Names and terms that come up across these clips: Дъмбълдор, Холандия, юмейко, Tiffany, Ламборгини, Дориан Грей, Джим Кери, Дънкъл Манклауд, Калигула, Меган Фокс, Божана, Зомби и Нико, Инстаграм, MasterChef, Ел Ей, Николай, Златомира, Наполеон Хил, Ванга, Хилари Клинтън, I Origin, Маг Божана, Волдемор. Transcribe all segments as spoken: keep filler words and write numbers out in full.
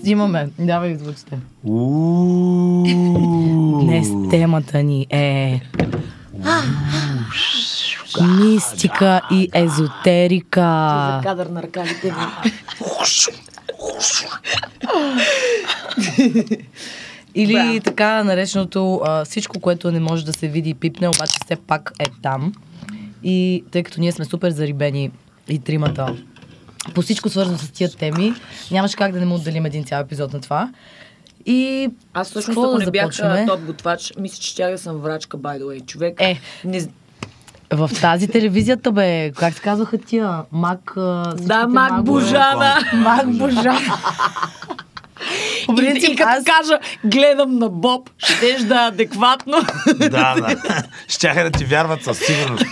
Снимаме. Давай звучите. Днес темата ни е мистика и езотерика. За кадър на ръкавите ви. Или Бра. Така нареченото а, всичко, което не може да се види и пипне, обаче все пак е там. И тъй като ние сме супер зарибени и тримата по всичко свързано с тия теми, нямаше как да не му отделим един цял епизод на това. И аз всъщност, ако да не бях топ-готвач, мисля, че тях да съм врачка, by the way. Човек е. Не... В тази телевизията, бе, как се казваха тия? Маг... Да, Маг Божана! Маг Божана! И, и като аз... кажа, гледам на Боб, щеш да адекватно. Да, да. Щяха да ти вярват със сигурност.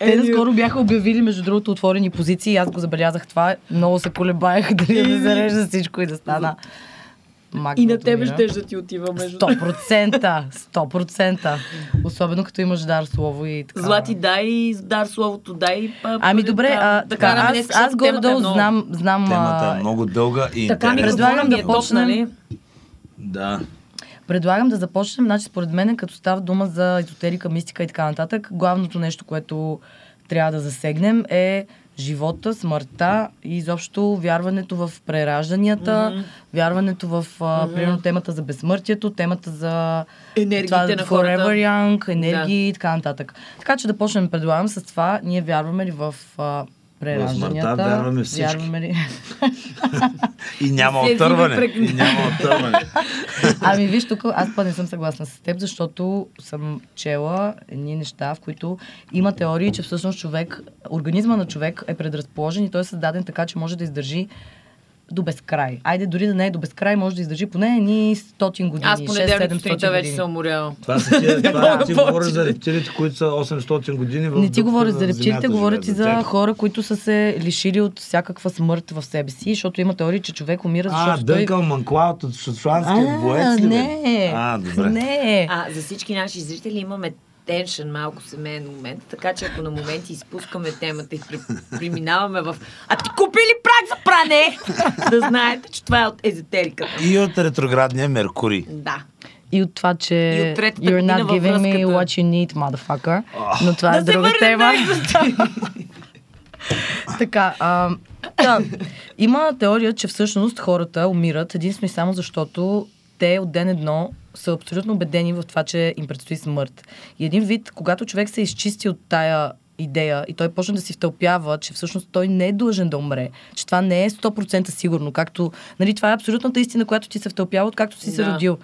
Те наскоро бяха обявили, между другото, отворени позиции. Аз го забелязах това. Много се колебаях дали да зарежда всичко и да стана... Мак, и на тебе щеш да ти отива между... сто процента! сто процента! Особено като имаш дар слово и така. Злати, дай дар словото, дай... Па, ами добре, а, така, аз, аз, аз горе-долу знам, знам... Темата е много дълга и интересна. Така, предлагам да почнем... Да. Предлагам да започнем, значи според мен, като става дума за езотерика, мистика и така нататък, главното нещо, което трябва да засегнем е... живота, смъртта и изобщо вярването в преражданията, mm-hmm. вярването в, mm-hmm. примерно, темата за безсмъртието, темата за енергиите на хората. Forever Young, енергии да. И така нататък. Така че да почнем, предлагам с това, ние вярваме ли в а, преражданията? В смъртта вярваме всички. Вярваме ли... и няма отърване. и няма отърване. Ами виж, тук аз път не съм съгласна с теб, защото съм чела едни неща, в които има теории, че всъщност човек, организма на човек е предразположен и той е създаден така, че може да издържи до безкрай. Айде, дори да не е до безкрай, може да издържи поне едни стотин години. Аз понеделник сутринта вече съм уморял. Това са тия, това ти говориш за рептилите, които са осемстотин години. Не ти говориш за рептилите, говорят и за хора, които са се лишили от всякаква смърт в себе си, защото има теории, че човек умира, защото той... А, Дънкъл Манклауд от шотландския боец ли? Не, а, добре. Не. А, за всички наши зрители имаме теншън, малко семейен момент, така че ако на моменти изпускаме темата и преминаваме в "А ти купи ли прак за пране?" да знаете, че това е от езотериката. И от ретроградния Меркурий. Да. И от това, че "You're not giving me what you need, motherfucker." Oh. Но това да е друга тема. Така, а, да. Има теория, че всъщност хората умират единствено и само защото те от ден едно са абсолютно убедени в това, че им предстои смърт. И един вид, когато човек се изчисти от тая идея и той почне да си втълпява, че всъщност той не е длъжен да умре, че това не е сто процента сигурно, както, нали, това е абсолютната истина, която ти се втълпява, откакто си да. се родил.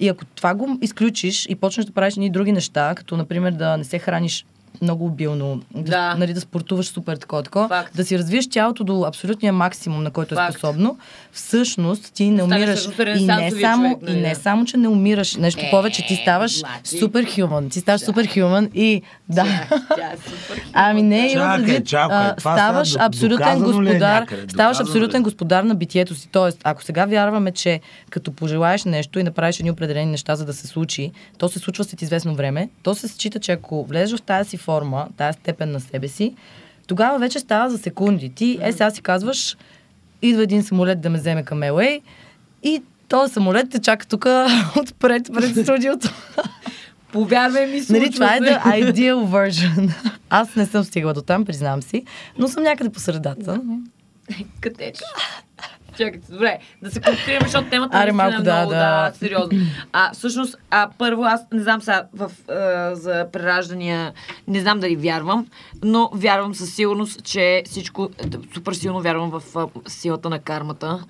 И ако това го изключиш и почнеш да правиш едни други неща, като например да не се храниш много обилно, да, да, нали, да спортуваш супер такова, да си развиеш тялото до абсолютния максимум, на който Факт. е способно, всъщност ти не ставиш умираш. И не, само, човек, и не само, че не умираш, нещо е, повече, ти ставаш суперхюман. Ти ставаш да. суперхюман и да. Тя, тя е суперхюман. Ами не, чакай, имам предвид, чакай, ставаш сега, абсолютен господар, някъде, ставаш абсолютен ли? господар на битието си. Тоест, ако сега вярваме, че като пожелаеш нещо и направиш едни определени неща, за да се случи, то се случва след известно време, то се счита, че ако влезеш в тази си форма, тая степен на себе си, тогава вече става за секунди. Ти, е, сега си казваш, идва един самолет да ме вземе към Ел Ей и този самолет те чака тук отпред пред студиото. Повярвай ми, случва се. Това е the ideal version. Аз не съм стигла до там, признавам си, но съм някъде по средата. Къде? Чакайте, добре, да се концентрираме, защото темата Ари, малко, е да, много, да, да, сериозно. А, всъщност, а, първо, аз не знам сега в, а, за прераждания, не знам дали вярвам, но вярвам със сигурност, че всичко, супер силно вярвам в а, силата на кармата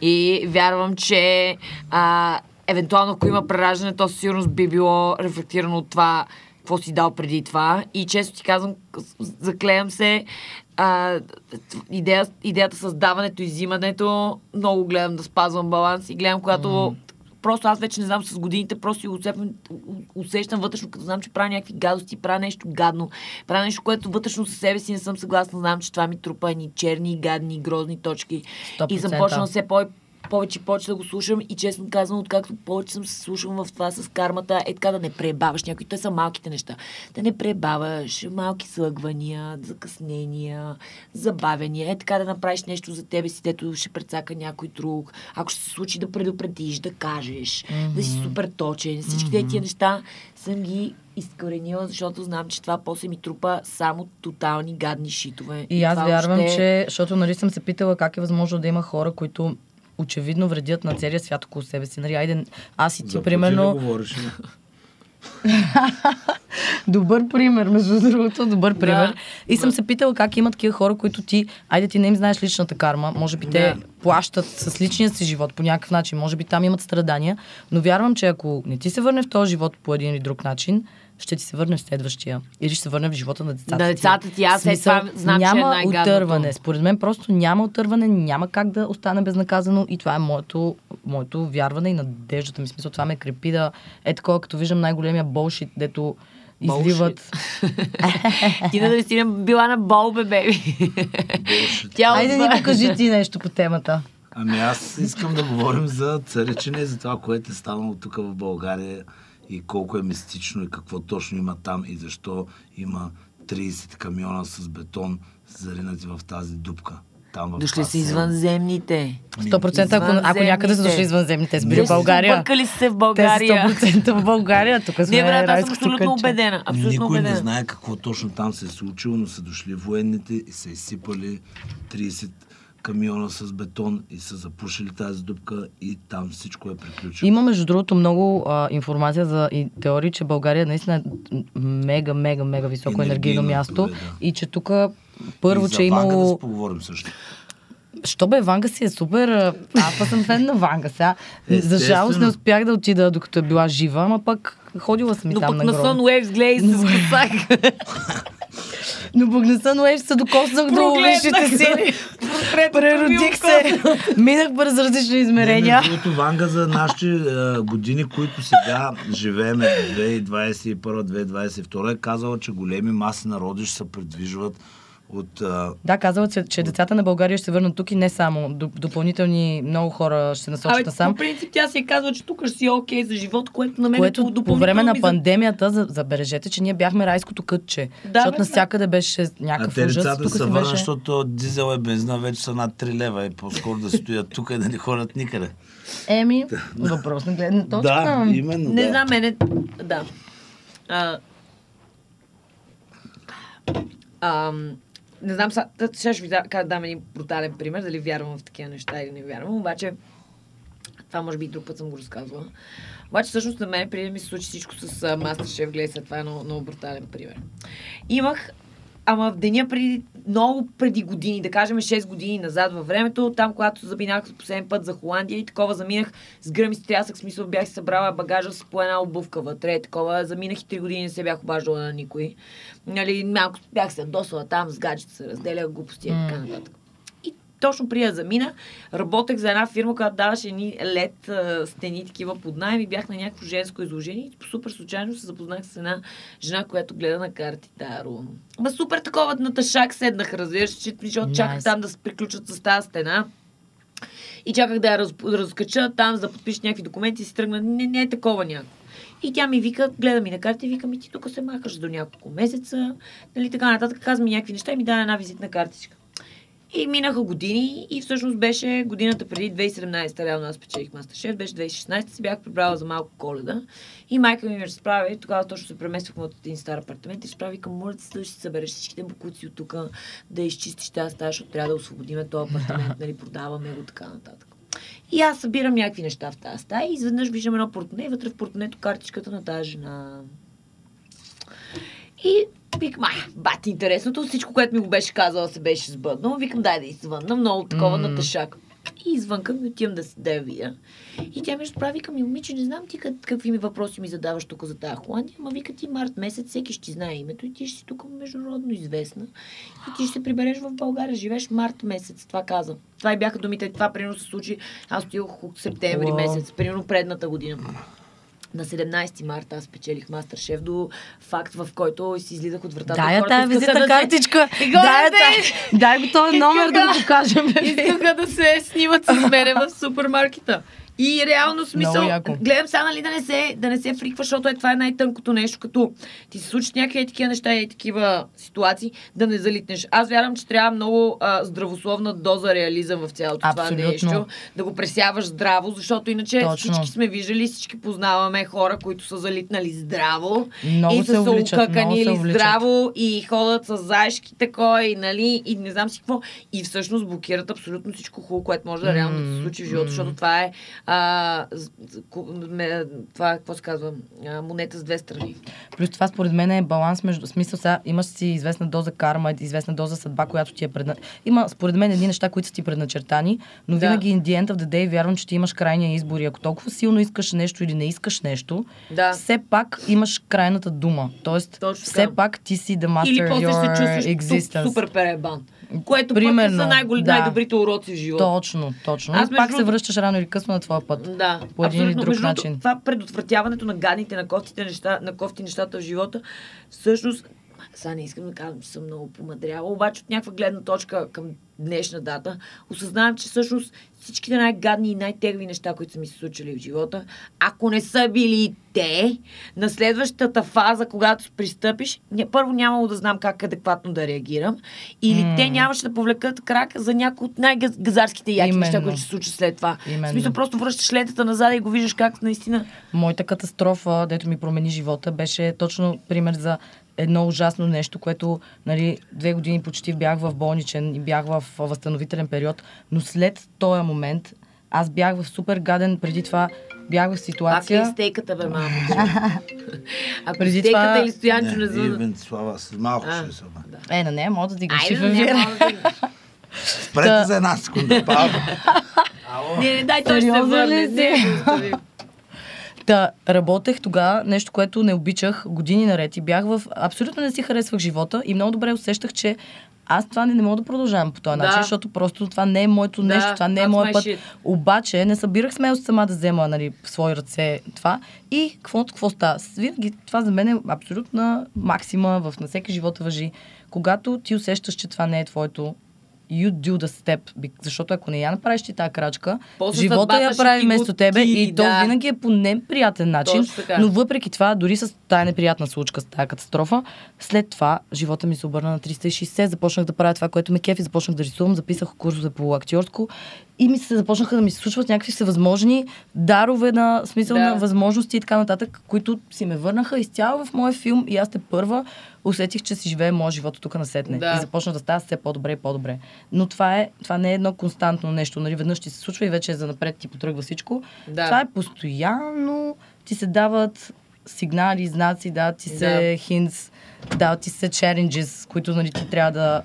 и вярвам, че а, евентуално, ако има прераждане, то със сигурност би било рефлектирано от това, какво си дал преди това. И често ти казвам, заклеям се, а, идея, идеята създаването и взимането, много гледам да спазвам баланс и гледам, когато mm. просто аз вече не знам с годините, просто си усещам, усещам вътрешно, като знам, че правя някакви гадости, правя нещо гадно, правя нещо, което вътрешно със себе си не съм съгласна, знам, че това ми трупа ни черни, гадни, грозни точки. сто процента. И започна все по- повече повече да го слушам и честно казвам, откакто повече съм се слушам в това с кармата, е така да не пребаваш някои. Те са малките неща. Да не пребаваш, малки слъгвания, закъснения, забавения. Е така да направиш нещо за тебе си, дето ще прецака някой друг. Ако ще се случи, да предупредиш, да кажеш, mm-hmm. да си супер точен. Всички mm-hmm. тези неща съм ги изкоренила, защото знам, че това после ми трупа само тотални гадни шитове. И, и аз вярвам, още... че, защото нали съм се питала как е възможно да има хора, които очевидно вредят на целия свят около себе си. Нали, айде, аз и ти, за примерно... говориш, добър пример, между другото, добър пример. Да, и съм да. се питала как има такива хора, които ти, айде ти не им знаеш личната карма, може би да. те плащат с личния си живот по някакъв начин, може би там имат страдания, но вярвам, че ако не ти се върне в този живот по един или друг начин, ще ти се върне в следващия. Или ще се върне в живота на децата. На децата ти, аз сега знам, че е най-гадното. Няма отърване. Според мен просто няма отърване, няма как да остане безнаказано и това е моето, моето вярване и надеждата ми. Смисъл, това ме крепи да е такова, като виждам най-големия болшит, дето bullshit. Изливат. Ти да си била на бол, бе, беби. Айде ни покажи ти нещо по темата. Ами аз искам да говорим за царечене и за това, което е станало тук в България. И колко е мистично и какво точно има там и защо има трийсет камиона с бетон заринати в тази дупка. Там, дошли са извънземните. сто процента извънземните. Ако някъде са дошли извънземните, са били в България. Пъкали са се в България. Те са сто процента в България. Тук сме райско абсолютно убедена. Абсолютно Никой убедена. не знае какво точно там се е случило, но са дошли военните и са изсипали трийсет камиона с бетон и са запушили тази дупка и там всичко е приключено. Има, между другото, много а, информация за и теории, че България наистина е мега, мега, мега високо енергийно място е, да. и че тук първо, че е имало... да си поговорим също. Що бе, Ванга си е супер... Аз съм фен на Ванга сега. За жалост не успях да отида, докато е била жива, ама пък ходила съм и там на гроб. Но пък на Sunwaves гледай се спасах. Но пък на Sunwaves се докоснах до личните сили. Преродих се. Минах през различни измерения. Другото, Ванга, за нашите години, които сега живееме две хиляди двадесет и първа - две хиляди двадесет и втора, е казала, че големи маси народи ще се придвижват от... Да, казала, че, че от... децата на България ще се върнат тук и не само. Допълнителни много хора ще се насочат насам. По принцип тя си е казва, че тук ще си е окей за живот, което на мен което е допълнително. По време на пандемията, за... забележете, че ние бяхме райското кътче. Да, защото бе, насякъде беше някакъв ужас. А те децата се върнат, беше... защото дизел е бензина, вече са над три лева и по-скоро да стоят тук и да не ходят никъде. Еми, въпрос на гледна точка. Да, именно. Не да. знам, мене... Да. А... А... Не знам, сега ще ви дам един брутален пример, дали вярвам в такива неща или не вярвам, обаче това може би и друг път съм го разказвала. Обаче всъщност на мен преди да ми се случи всичко с uh, MasterChef, гледай се, това е много, много брутален пример. Имах, ама в деня преди, много преди години, да кажем шест години назад във времето, там когато заминах за последен път за Холандия и такова заминах с гръм и стрясък, смисъл бях си събрала багажа с по една обувка вътре, такова заминах и три години не се бях обаждала на никой. Нали, малко бях се досла там, с гаджета се разделя, глупости и така нататък. И точно преди да замина, работех за една фирма, която даваше едни лед стени такива под найем и бях на някакво женско изложение и супер случайно се запознах с една жена, която гледа на карти тая руна. Ма супер такова на тъшак седнах, разбираш, че nice. чаках там да се приключат с тази стена. И чаках да я раз, разкача там, за да подпиша някакви документи и си тръгна. Не, не е такова някакво. И тя ми вика, гледа ми на карта и вика ми, ти тук се махаш до няколко месеца, нали, така нататък, казва ми някакви неща и ми даде една визитна картичка. И минаха години и всъщност беше годината преди две хиляди и седемнадесета, реално аз печелих MasterChef, беше две хиляди и шестнадесета, си бях прибрала за малко Коледа и майка ми ме разправи, тогава точно се премествахме от един стар апартамент и разправи към моля да се събереш всичките букуци от тук, да изчистиш тази стая, защото трябва да освободиме този апартамент, нали, продаваме го, така нататък. И аз събирам някакви неща в тази стая и изведнъж виждам едно портоне и вътре в портонето картичката на тази жена. И викам, а, бати, интересното, всичко, което ми го беше казала, се беше сбъднало. Викам, дай да извънна, много такова mm. на тъшак. И извънка ми отивам да се да видя. И тя ми ще прави, към ми, момиче, не знам ти как, какви ми въпроси ми задаваш тук за тази Холандия, ама вика ти март месец, всеки ще знае името и ти ще си тук международно известна. И ти ще се прибереш в България, живееш март месец, това каза. Това и бяха думите, това примерно се случи, аз отидох септември wow. месец, примерно предната година. На седемнайсети март аз печелих MasterChef до факт, в който си излизах от вратата. Дай я тая визитна картичка! Дай, дай го този номер да го покажем. Искаха да се снимат с мене в супермаркета. И реално смисъл, гледам сега, нали, да не се, да не се фриква, защото е, това е най-тънкото нещо, като ти се случат някакви такива неща и такива ситуации, да не залитнеш. Аз вярвам, че трябва много а, здравословна доза реализъм в цялото Абсолютно. това нещо, да го пресяваш здраво, защото иначе Точно. всички сме виждали, всички познаваме хора, които са залитнали здраво много и са се укаканили здраво и ходят с заешки такова и, нали, и не знам си какво. И всъщност блокират абсолютно всичко хубаво, което може да реално да се случи в живота, защото това е А, това, какво се казва, монета с две страни. Плюс това според мен е баланс между смисъл, сега имаш си известна доза карма, известна доза съдба, която ти е предна... Има според мен едни неща, които са ти предначертани, но да. винаги in the end of the day вярвам, че ти имаш крайния избор и ако толкова силно искаш нещо или не искаш нещо, да. все пак имаш крайната дума. Тоест, Точно, все така. пак ти си the master of your existence. Или после се чувстваш супер перебан. Което Примерно, пък са най-гол... да. най-добрите уроци в живота. Точно, точно. Аз пак се връщаш рано или късно на твоя път. Да, по един абсолютно. или друг начин. Това предотвратяването на гадните, на кофтите неща, на кофти нещата в живота, всъщност, сега не искам да казвам, че съм много помадряла, обаче от някаква гледна точка към днешна дата, осъзнавам, че всъщност всичките най-гадни и най-тегли неща, които са ми се случили в живота, ако не са били те, на следващата фаза, когато пристъпиш, първо нямало да знам как адекватно да реагирам, или mm. те нямаше да повлекат крак за някои от най-газарските яки Именно. неща, които ще се случат след това. Именно. В смисъл, просто връщаш лентата назад и го виждаш как наистина... Моята катастрофа, дето ми промени живота, беше точно пример за едно ужасно нещо, което, нали, две години почти бях в болничен и бях в възстановителен период, но след този момент аз бях в супер гаден, преди това бях в ситуация... Пак ли стейката, бе, мамо? А преди стейката това... или Стоянчо не звънат? Не, и Венцислава, малко а, ще съм. Да. Е, на нея мога да ти греши в вира. Спрете за една секунда, Павло. Не, не, дай, той ще се върне. Не, Да, работех тогава нещо, което не обичах години наред и бях в... Абсолютно не си харесвах живота и много добре усещах, че аз това не, не мога да продължавам по този да. начин, защото просто това не е моето да, нещо, това не е моят път. Shit. Обаче не събирах смелост сама да взема, нали, в свои ръце това и каквото какво става. Винаги това за мен е абсолютна максима, в на всеки живота въжи. Когато ти усещаш, че това не е твоето, you do the step, защото ако не я направиш ти тази крачка, После живота я прави вместо тебе ти, и то да. винаги е по неприятен начин, но въпреки това, дори с тая неприятна случка, с тая катастрофа, след това живота ми се обърна на триста и шейсет, започнах да правя това, което ме кефи, започнах да рисувам, записах курсове по актьорско и ми се започнаха да ми се случват някакви всевъзможни дарове на смисъл да. на възможности и така нататък, които си ме върнаха изцяло в моя филм и аз те първа усетих, че си живее моят живот тук насетне. Да. И започна да става все по-добре и по-добре. Но това, е, това не е едно константно нещо. Нали, веднъж ти се случва и вече занапред ти потръгва всичко. Да. Това е постоянно. Ти се дават сигнали, знаци, да, ти се хинтс, да. дават ти се челенджис, които, нали, ти трябва да...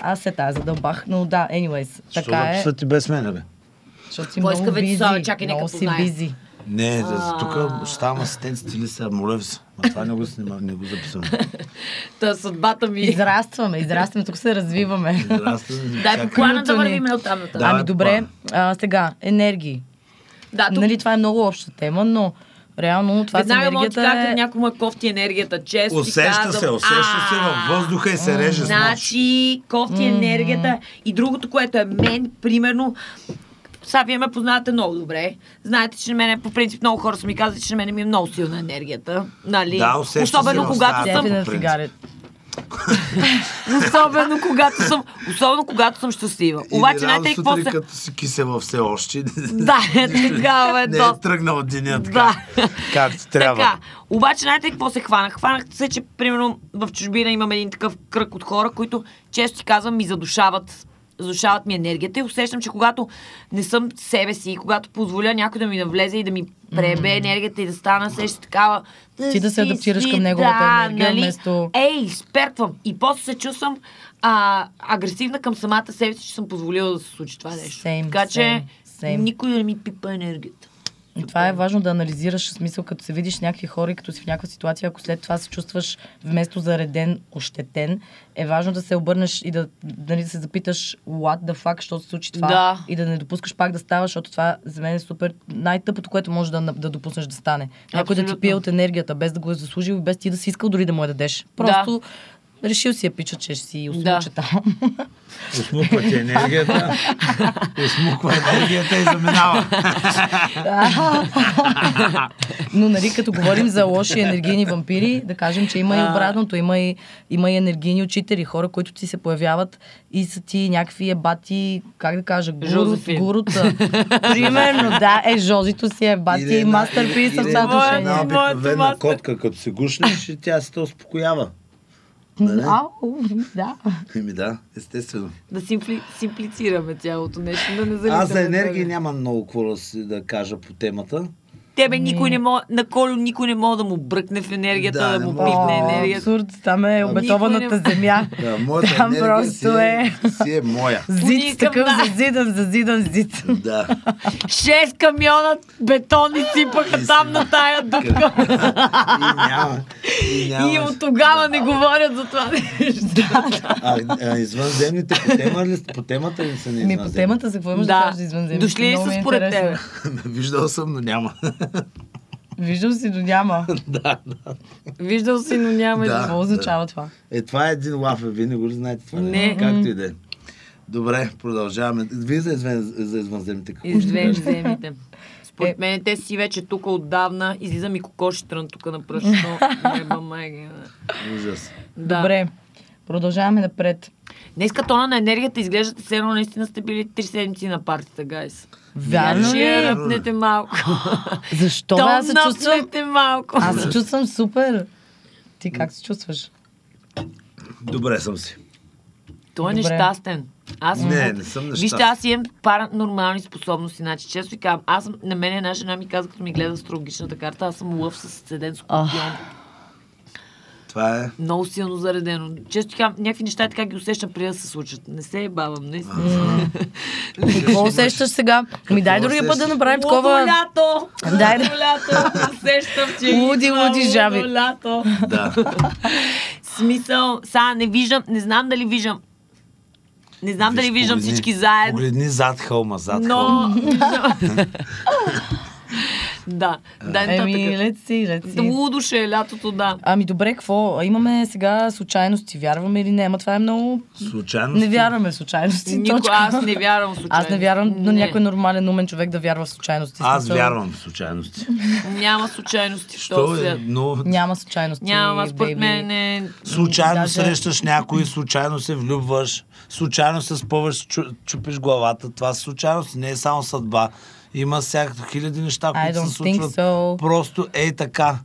Аз се тази задълбах, но да, anyways. Що записва ти без мене, бе? Защото си много бизи, много си бизи. Не, тук ставам асистент стилиста, моля ви се. А това не го снимам, не го записвам. Та съдбата ми... Израстваме, израстваме, тук се развиваме. Израстваме. Дай по плана да вървим от там. Ами добре, а, сега, енергии. Да, тук... Нали, това е много обща тема, но реално това с енергията е... Веднага мога ти казвам, някой ма кофти енергията, често ти казвам... Усеща се, усеща се във въздуха и се реже с нощ. Значи, кофти енергията и другото, което е мен, примерно... Сега вие ме познавате много добре. Знаете, че на мен, по принцип, много хора са ми казали, че на мен ми е много силна енергията. Нали? Да, особено когато съм... Особено когато съм... Особено когато съм щастлива. Обаче, знаете ли какво се... като си кисела все още. Да, такава е. Не е тръгнал деня така, както трябва. Така, обаче, знаете ли какво се хванах? Хванах се, че, примерно, в чужбина имам един такъв кръг от хора, които, често си казвам, ми задушават задушават ми енергията и усещам, че когато не съм себе си и когато позволя някой да ми навлезе и да ми пребе енергията и да стана сеща такава... Да ти да се адаптираш си, към неговата да, енергия, нали? Вместо... Ей, спертвам! И после се чувствам а, агресивна към самата себе си, че съм позволила да се случи това нещо. Same, така same, че same. Никой да не ми пипа енергията. И това е важно да анализираш, в смисъл, като се видиш някакви хора и като си в някаква ситуация, ако след това се чувстваш вместо зареден, ощетен, е важно да се обърнеш и да, да се запиташ what the fuck, що се случи това, да. И да не допускаш пак да става, защото това за мен е супер най-тъпото, което може да, да допуснеш да стане. Някой да ти пие от енергията, без да го е заслужил и без ти да си искал дори да му я дадеш. Просто да. Решил си я пича, че ще си усмуча там. Усмуква ти енергията. Усмуква енергията и заминава. Но нали, като говорим за лоши енергийни вампири, да кажем, че има и обратното. Има и, има и енергийни учители, хора, които ти се появяват и са ти някакви ебати, как да кажа, гуру, гурута. Примерно, да, е Жозито си ебати и мастерписа в това отношение. Една обикновена котка, като се гушнеш, тя се те успокоява. Да, да. Еми да, естествено. Да симпли, симплицираме цялото нещо, да не залитаме. Аз за енергия няма много какво да кажа по темата. Тебе никой не мога, на Колю никой не мога да му бръкне в енергията, да, да му пикне енергия. Абсурд, там е обетованата не... земя. Да, моята там просто е... Си е моя. Зид, такъв да. зазидан, зазидан зид. Да. Шест камиона бетон и сипаха и там си... на тая дупка. И няма. И, няма. И от тогава да. Не говорят за това нещо. А, а извънземните по, тема, по темата ли са не извънземни? По темата за какво имаш да, да кажеш за извънземни? Дошли ли са според тебе? Виждал съм, но няма. Виждал си, но няма. Да, да. Виждал си, но няма. Да, какво означава да. Това? Е, това е един лаф, вие не го знаете това. Не. Не. Както и да е. Добре, продължаваме. Вие за, извен, за извънземните какво ще кажете? Извънземните. Според е. Мен те си вече тук отдавна. Излизам и кокоши трън тук на пръщно. Неба магия. Ужас. Да. Добре, продължаваме напред. Днес тона на енергията изглеждате все едно наистина сте били три седмици на партията, гайс. Вярно ли? Ръпнете малко. Защо? Аз се чувствам... малко. Аз се чувствам супер. Ти как се чувстваш? Добре съм си. Той е нещастен. Аз съм... Не, не съм нещастен. Вижте, аз имам паранормални способности. Значи, често и казвам, аз съм... на мен една жена ми каза, като ми гледа астрологичната карта, аз съм лъв с седен скорпион. Това е... Много силно заредено. Често казвам, някакви неща така ги усещам преди да се случат. Не се ебавам, не си. Какво усещаш сега? Ми дай другия път да направим такова... Лудо лято! Лудо лято! Усещам, че луди, луди, жаби. Лудо лято! Смисъл, сега не виждам, не знам дали виждам. Не знам дали виждам всички заедно. Погледни зад хълма, зад хълма. Да, да, не така. Леци, леци. Лудоше е лятото, да. Ами добре, какво? Имаме сега случайности. Вярваме или не? Ама това е много... Случайности? Не вярваме в случайности. Никой, аз не вярвам в случайности. Аз не вярвам на някой нормален умен човек да вярва в случайности. Аз смисъл... вярвам в случайности. Няма случайности. Що е? Но... Няма случайности, няма, според мен е... Случайно даже... срещаш някой, случайно се влюбваш, случайно се спъваш, чу... чупиш главата. Това са случайности, не е само съдба. Има всякакви хиляди неща, които се случват. So. Просто е така.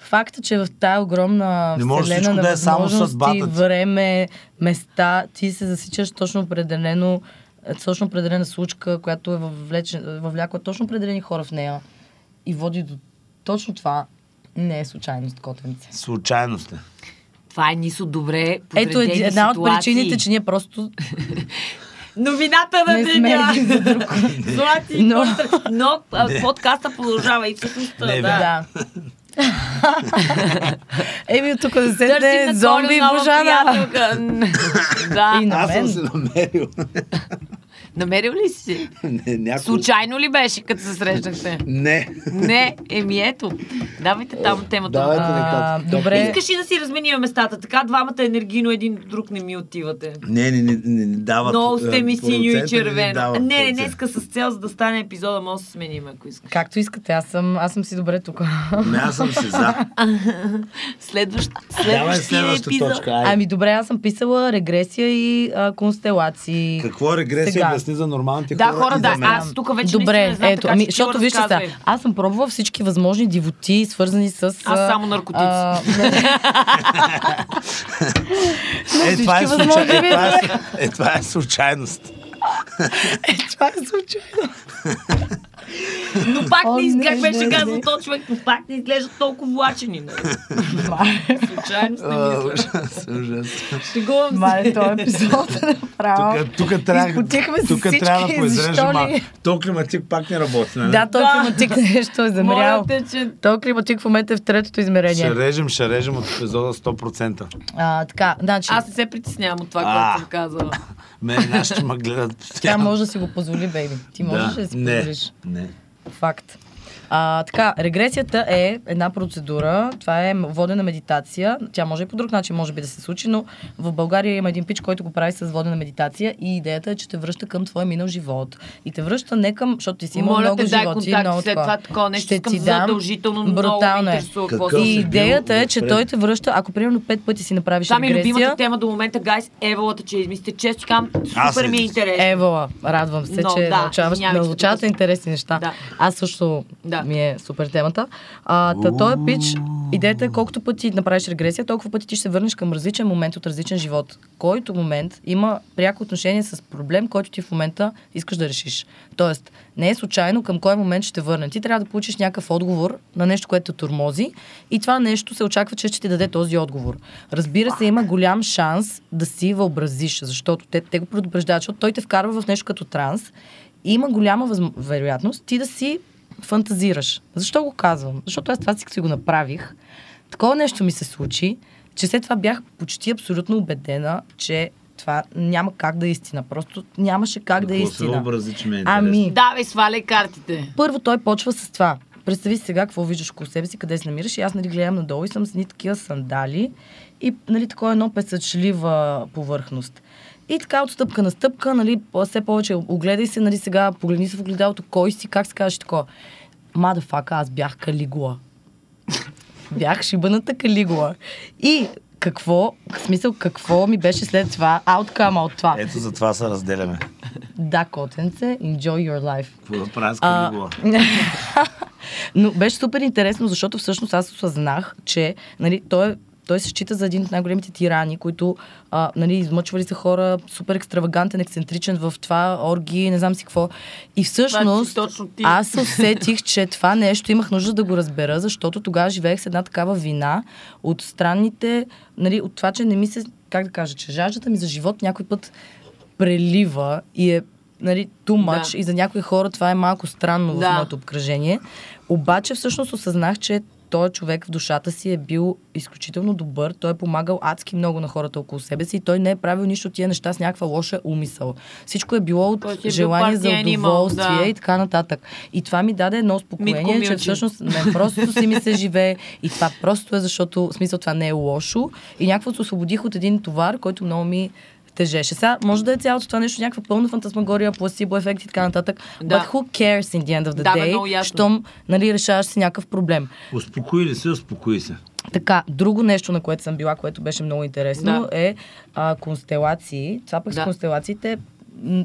Факта, че в тая огромна вселена на да е възможности, време, места, ти се засичаш точно определено, точно определена случка, която е въвлякла точно определени хора в нея и води до точно това. Не е случайност, котенце. Случайност е. Това е нисо добре подредени ситуации. Ето една от причините, че ние просто... Новината на деня! Злати и контра. Но подкаста продължава и всъщността. Да. Еми, тук да седне зомби и Божана. Да. Аз съм се намерил. Намерил ли си? Не, някой... Случайно ли беше, като се срещнахте? Не. Не, еми ето. Давайте там темата. А, добре. Искаш ли да си разменим местата? Така двамата енергийно един друг не ми отивате. Не, не, не, не, не дават. Но сте ми синьо и червено. Не, не, не, днеска с цел, за да стане епизода, може да се сменим, ако искаш. Както искате, аз съм, аз съм си добре тук. Не, аз съм си за. Следващ, следващата точка. Ай. Ами добре, аз съм писала регресия и а, констелации. Какво регресия? За нормалните да, хора, хора да, аз тук вече добре, не знам ето, така, защото вижте сега, аз съм пробвала всички възможни дивоти, свързани с... Аз само наркотици. А, е, това е, случай, е, това е, е, това е случайност. Е, това е случайност. Но пак О, не из... как беше казал този човек, но пак не изглежда толкова влачени. Случайно сте ми изглежда. Шегувам се. Това е този епизод. Браво. Тук, тук трябва, тук трябва да поизрежа малко. Той климатик пак не работи, не? Да, той климатик нещо е замрял. Той климатик в момента е в третото измерение. Ще режем, ще режем от епизода сто процента. А, така, значи... Аз не се притеснявам от това, което съм казала. Мене нашите ма гледат. Тя може да си го позволи, бейби. Ти можеш да, да си позволиш. Не, не. Факт. А, така, регресията е една процедура, това е водена медитация, тя може и по друг начин може би да се случи, но в България има един пич, който го прави с водена медитация и идеята е, че те връща към твоя минал живот. И те връща не към, защото ти си имал много животи. Моля те, дай контакт, след това такова нещо, искам задължително, много ме интересува. И идеята е, че той те връща, ако примерно пет пъти си направиш регресия... Това ми е любимата тема до момента, гайс, еволата, че измислите често кам, супер ми е интересно. Евола, радвам се, че научаваш, научаваш интересни неща. Аз също ми е супер темата. А, та, той е пич, идеята е колкото пъти направиш регресия, толкова пъти ти ще се върнеш към различен момент от различен живот. Който момент има пряко отношение с проблем, който ти в момента искаш да решиш. Тоест, не е случайно към кой момент ще върне. Ти трябва да получиш някакъв отговор на нещо, което те тормози и това нещо се очаква, че ще ти даде този отговор. Разбира се, има голям шанс да си въобразиш, защото те, те го предупреждават, защото той те вкарва в нещо като транс и има голяма възм... вероятност ти да си фантазираш. Защо го казвам? Защото аз това си го направих. Такова нещо ми се случи, че след това бях почти абсолютно убедена, че това няма как да е истина. Просто нямаше как да, да е истина. Какво се образи, че ме е интересно? Ами... Давай, сваляй картите. Първо той почва с това. Представи сега какво виждаш около себе си, къде се намираш и аз, нали, гледам надолу и съм с ни такива сандали и, нали, такова едно песъчлива повърхност. И така от стъпка на стъпка, нали, все повече огледай се, нали, сега погледни се в огледалото, кой си, как се казваш такова. Мадафака, аз бях Калигула. Бях шибаната Калигула. И какво, в смисъл, какво ми беше след това, ауткъма от това. Ето за това се разделяме. Да, котенце, enjoy your life. Какво да правя с Калигула? Но беше супер интересно, защото всъщност аз осъзнах, че, нали, той е Той се счита за един от най-големите тирани, които, а, нали, измъчвали са хора, супер екстравагантен, ексцентричен в това, орги, не знам си какво. И всъщност аз усетих, че това нещо имах нужда да го разбера, защото тогава живеех с една такава вина от странните, нали, от това, че не ми се, как да кажа, че жаждата ми за живот някой път прелива и е, нали, too much, да. И за някои хора това е малко странно, да, в моето обкръжение. Обаче всъщност осъзнах, че той човек в душата си е бил изключително добър, той е помагал адски много на хората около себе си и той не е правил нищо от тия неща с някаква лоша умисъл. Всичко е било от е желание за удоволствие, имал, да, и така нататък. И това ми даде едно успокоение, че всъщност не просто си ми се живее и това просто е, защото в смисъл това не е лошо и някакво се освободих от един товар, който много ми тежеше. Сега може да е цялото това нещо, някаква пълна фантасмагория, пласибо ефект и така нататък. Да. But who cares in the end of the да, day, щом, нали, решаваш си някакъв проблем. Успокои ли се, успокои се. Така, друго нещо, на което съм била, което беше много интересно, да, е а, констелации. Това пък да. с констелациите м-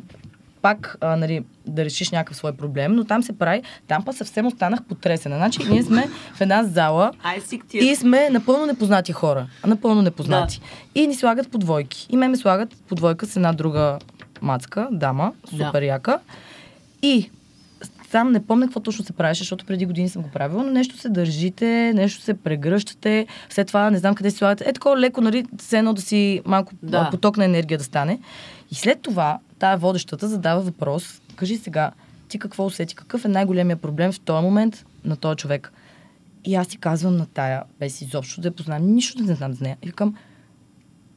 пак, а, нали, да решиш някакъв свой проблем, но там се прави, там па съвсем останах потресена. Значи ние сме в една зала и сме напълно непознати хора. Напълно непознати. Да. И ни слагат по двойки. И ме ме слагат по двойка с една друга мацка, дама, супер яка. Да. И сам не помня какво точно се правеше, защото преди години съм го правила, но нещо се държите, нещо се прегръщате, след това не знам къде се слагате. Е такова леко, нали, ценно да си малко да. поток на енергия да стане. И след това тая водещата задава въпрос: кажи сега, ти какво усети, какъв е най-големия проблем в този момент на този човек? И аз си казвам на тая, без изобщо да я познавам, нищо не знам за нея. И викам,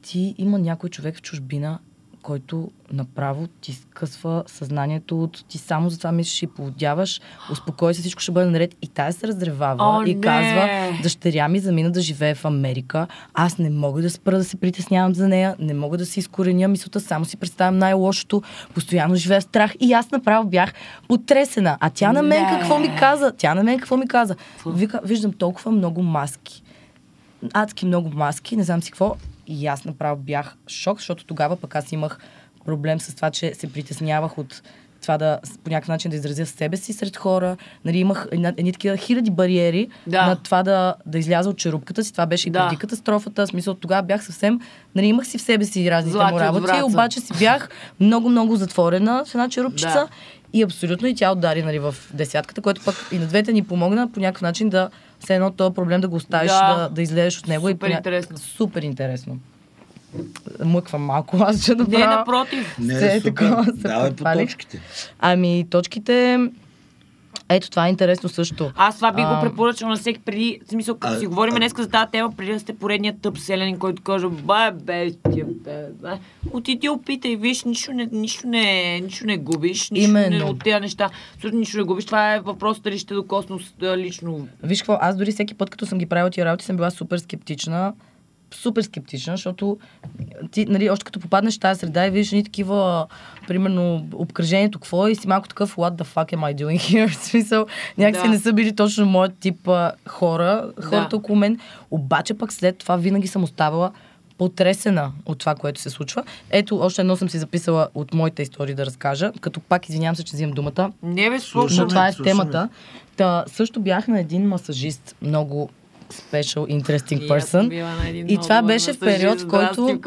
ти има някой човек в чужбина, който направо ти скъсва съзнанието от ти само за това мислиш и поудяваш, успокой се, всичко ще бъде наред. И тая се разревава О, и не. казва, дъщеря ми замина да живее в Америка, аз не мога да спра да се притеснявам за нея, не мога да си изкореня мисълта, само си представям най-лошото, постоянно живея в страх и аз направо бях потресена. А тя на мен не. какво ми каза? Тя на мен какво ми каза? Вика, виждам толкова много маски. Адски много маски, не знам си какво. И аз направо бях шок, защото тогава пък аз имах проблем с това, че се притеснявах от това да по някакъв начин да изразя себе си сред хора. Нали, имах едни такива хиляди бариери да. на това да, да изляза от черупката си. Това беше и да. преди катастрофата. В смисъл, тогава бях съвсем... Нали, имах си в себе си разните му работи, обаче си бях много-много затворена с една черупчица. Да. И абсолютно и тя удари, нали, в десятката, което пък и на двете ни помогна по някакъв начин да все едно този проблем да го оставиш, да, да, да излезеш от него. Супер и поня... интересно. Супер интересно. мъквам малко аз, че да правя. Не, напротив. Не, супер. Давай по точките. Ами, точките... Ето, това е интересно също. Аз това би а... го препоръчал на всеки преди... В смисъл, като а, си говорим а... днес за тази тема, преди да сте поредният тъп селянин, който каже бай, бе, бе, бе. Отиди, опитай, виж, нищо не, нищо не, нищо не губиш. Нищо Именно. Не, от тези неща. Също нищо не губиш. Това е въпрос дали ще докосна лично. Виж какво, аз дори всеки път, като съм ги правила тия работи, съм била супер скептична. Супер скептична, защото ти, нали, още като попаднеш в тази среда и видиш ни такива, примерно, обкръжението какво е, и си малко такъв what the fuck am I doing here? В смисъл, някакси да. Не са били точно моят тип а, хора, хората да. Около мен. Обаче пък след това винаги съм оставала потресена от това, което се случва. Ето, още едно съм си записала от моите истории да разкажа, като пак извинявам се, че взимам думата. Не бе, слушаме, но това е слушаме. Темата. Та, също бях на един масажист, много special, interesting person. И, и това беше в период, в който...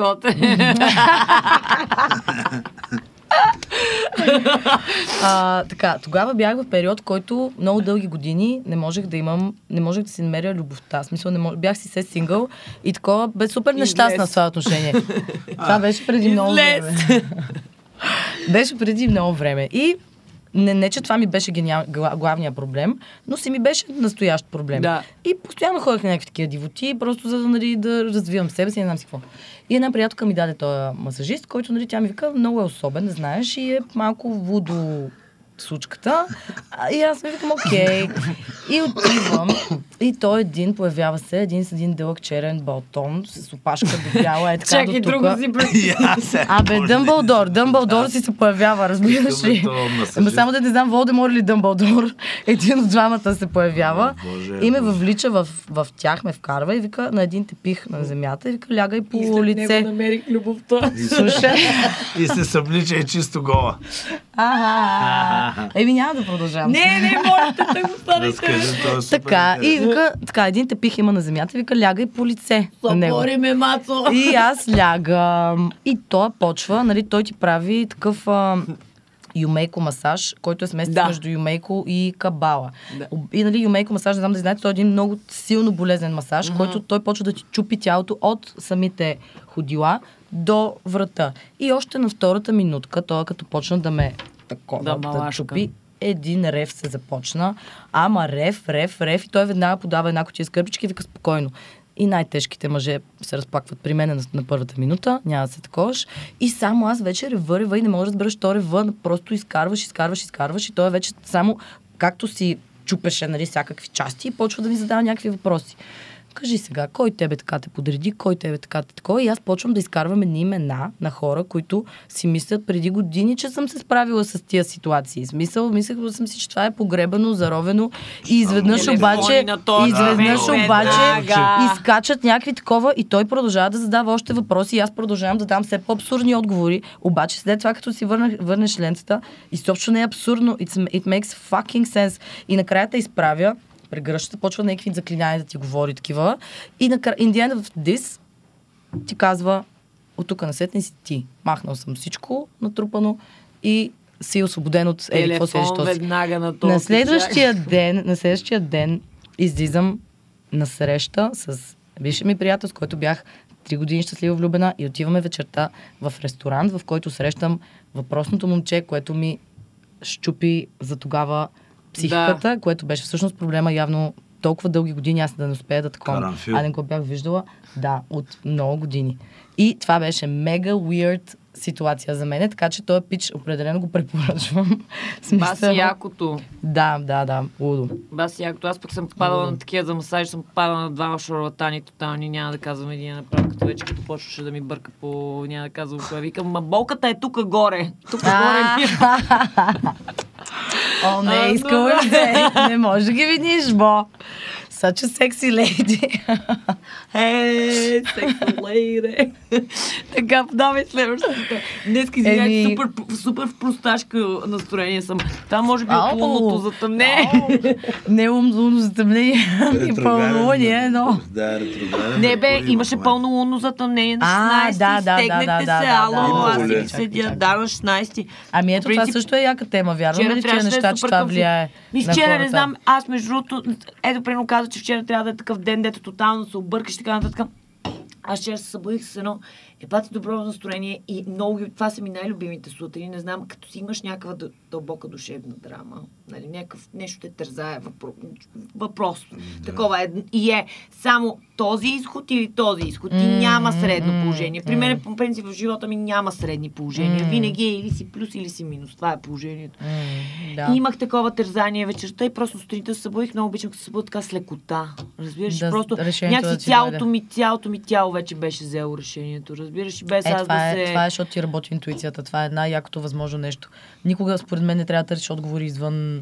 а, така, тогава бях в период, в който много дълги години не можех да имам, не можех да си намеря любовта. В смисъл, не мож... бях си се сингъл и такова, бе супер нещастна в това отношение. Това беше преди много време. Беше преди много време. И Не, не, че това ми беше гениал, главния проблем, но си ми беше настоящ проблем. Да. И постоянно ходех на някакви такива дивоти, просто за да, нали, да развивам себе си, не знам си какво. И една приятелка ми даде този масажист, който, нали, тя ми вика, много е особен, знаеш, и е малко вудо сучката. И аз ми викам, окей. И отивам. И той един, появява се, един с един дълъг черен балтон, с опашка до бяла, е така до тука. Чакай, друго си пръсти. Абе, Дъмбълдор, Дъмбълдор си се появява, разбираш ли? Ама само да не знам, Волдемор или Дъмбълдор, един от двамата се появява. И ме въвлича в, в тях, ме вкарва и вика, на един тепих на земята и вика, лягай по лице. И след него намерих любовта. И се съблича и чисто гола. Еми, няма да продължавам. Не, не, можете да го станете. Така, и вика, така, един тепих има на земята, вика, лягай по лице на него. Събориме, мацо. И аз лягам. И той почва, нали, той ти прави такъв а, юмейко масаж, който е смесен да. Между юмейко и кабала. Да. И, нали, юмейко масаж, не знам да знаете, той е един много силно болезнен масаж, mm-hmm. който той почва да ти чупи тялото от самите ходила до врата. И още на втората минутка, той като почна да ме такова, да, да чупи. Един рев се започна. Ама рев, рев, рев. И той веднага подава една котия с кърпички и вика спокойно. И най-тежките мъже се разплакват при мен на, на първата минута. Няма да се таковаш. И само аз вече рева, рева и не можеш да разбереш то рева. Просто изкарваш, изкарваш, изкарваш. И той вече само както си чупеше, нали, всякакви части и почва да ми задава някакви въпроси. Кажи сега, кой тебе така те подреди, кой тебе така те такова. И аз почвам да изкарвам едни имена на хора, които си мислят преди години, че съм се справила с тия ситуации. Смисъл, мислях съм си, че това е погребано, заровено и изведнъж обаче, изведнъж обаче изкачат някакви такова и той продължава да задава още въпроси и аз продължавам да дам все по-абсурдни отговори. Обаче след това, като си върнах, върнеш лентата, изобщо не е абсурдно. It's, it makes fucking sense. И накрая те изправя прегръщата, почва някакви заклинания да ти говори такива. И на in the end of this ти казва от тук насетне си ти. Махнал съм всичко натрупано и си освободен от еди, какво седиш този. На, на следващия ден, на следващия ден излизам на среща с бившия ми приятел, с който бях три години щастлива влюбена и отиваме вечерта в ресторант, в който срещам въпросното момче, което ми щупи за тогава психиката, да. Което беше всъщност проблема явно толкова дълги години, аз да не успея да такова. А не го бях виждала, да, от много години. И това беше мега weird ситуация за мен, така че този пич определено го препоръчвам. Бас якото. Да, да, да, лудо. Бас якото. Аз пък съм попадала лудо. На такива за масажи, съм попадала на двама шарлатани, тотални, няма да казвам един направо, като вече като почваше да ми бърка по, няма да казвам, това викам, ма болката е тука горе. Тука горе. О, не, искала ли да е? Не може да ги видиш, бо. Such a sexy lady. Hey, sexy lady. Така, подавай следващата. Днеска извиняйте, супер, супер в просташка настроение съм. Това може би от лунното затъмнение. Не лунно затъмнение, ами пълнолуние, но... Не бе, имаше пълно лунно затъмнение на шестнайсети. Стегнете се, ало, аз си седя, да, на шестнайсети. Ами ето това също е яка тема, вярваме ли, че неща, че това влияе на хората? Вчера не знам, аз между другото, ето, примерно, че вчера трябва да е такъв ден, дето тотално се объркаш, така нататък. Аз ще се събудих с едно епати добро настроение и много, това са ми най-любимите сутрини. Не знам, като си имаш някаква дълбока душевна драма, нали, някакъв нещо те тързае, въпро... въпрос. Да. Такова е. И е само този изход или този изход. Mm, и няма средно mm, положение. При мен, по принцип, в живота ми няма средни положения. Mm. Винаги е или си плюс, или си минус. Това е положението. Mm, да. И имах такова тързание вечерта и просто сутринта се събудих. Много обичам, като се събудя така с лекота. Разбираш, да, просто някакси цялото да. ми, цялото ми тяло вече беше взело решението. Разбираш, без е, аз да е, се... Това е, защото ти работи интуицията. Това е най-якото възможно нещо. Никога, според мен, не трябва да търсиш отговори извън...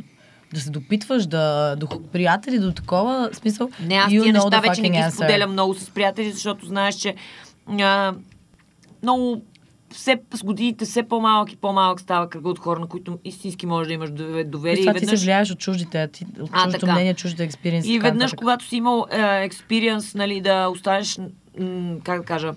Да се допитваш, да, до приятели, до такова смисъл. Не, аз тия неща вече не ги споделям много с приятели, защото знаеш, че а, много все, с годините все по-малък и по-малък става кръга от хора, на които истински може да имаш доверие. Това и веднъж... ти се влияеш от чуждите, ти, от а, чуждото така. мнение, чуждите експириенс. И веднъж, така, когато си имал експириенс, нали, да останеш, м- как да кажа,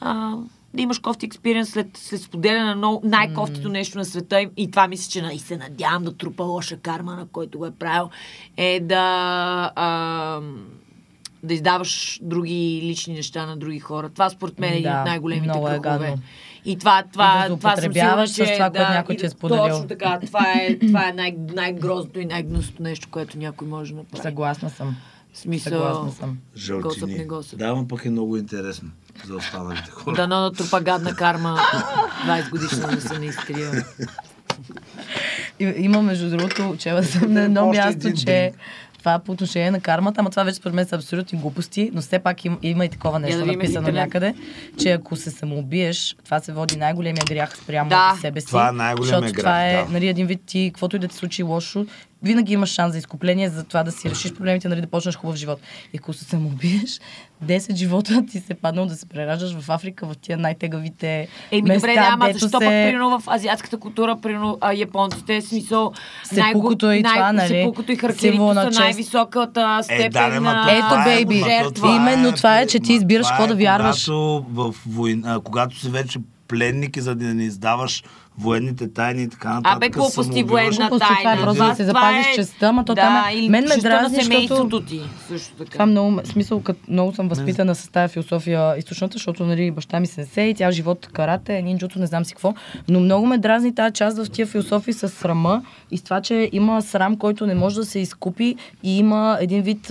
а, да имаш кофти експириенс след, след споделяне на най-кофтито нещо на света и това мисля, че и се надявам да трупа лоша карма, на който го е правил, е да а, да издаваш други лични неща на други хора. Това според мен е един да, от най-големите кръгове. Е и това, това, и да това съм сигурна, че... Това, да, някой ти е споделил. Точно така. Това е, това е най- най-грозното и най-гнусното нещо, което някой може да направи. Съгласна съм. Смисъл... Съгласна съм. Жълчини. Да, но пък е много интересно за останалите хора. Дано на трупа гадна карма двайсет годишна не се не изтрия. Има, между другото, чела съм на едно място, че това по отношение на кармата, ама това вече според мен са абсолютни глупости, но все пак има, има и такова нещо да написано някъде, че ако се самоубиеш, това се води най-големия грях спрямо да. себе си. Това е най-големия грях, това е, да. Нали, един вид ти, каквото и да ти случи лошо, винаги имаш шанс за изкупление, за това да си решиш проблемите, нали, да почнеш хубав живот. И ако се самоубиеш, десет живота ти се паднал да се прераждаш в Африка, в тия най-тегавите Еми, места, добре, да, ама защо се... пък прино в азиатската култура, прино японците, смисъл... Сепукото най- и това, най- нали? Сепукото и характеристото са най-високата степен е, да, на... Ето, бейби, това именно е, това е, че ти избираш какво е, да вярваш. Когато, в война, когато си вече пленник, за да не издаваш военните тайни и така нататък. Абе, глупости, военна тайна. Просто да се запазиш е... честта, ма то да, там е... Мен ме дразни, защото... Ти, също така. Това много, смисъл, като много съм възпитана не. с тая философия източната, защото, нали, баща ми сенсе и тя живот карате, нинджото, не знам си какво. Но много ме дразни тая част в тия философии с срама и с това, че има срам, който не може да се изкупи и има един вид...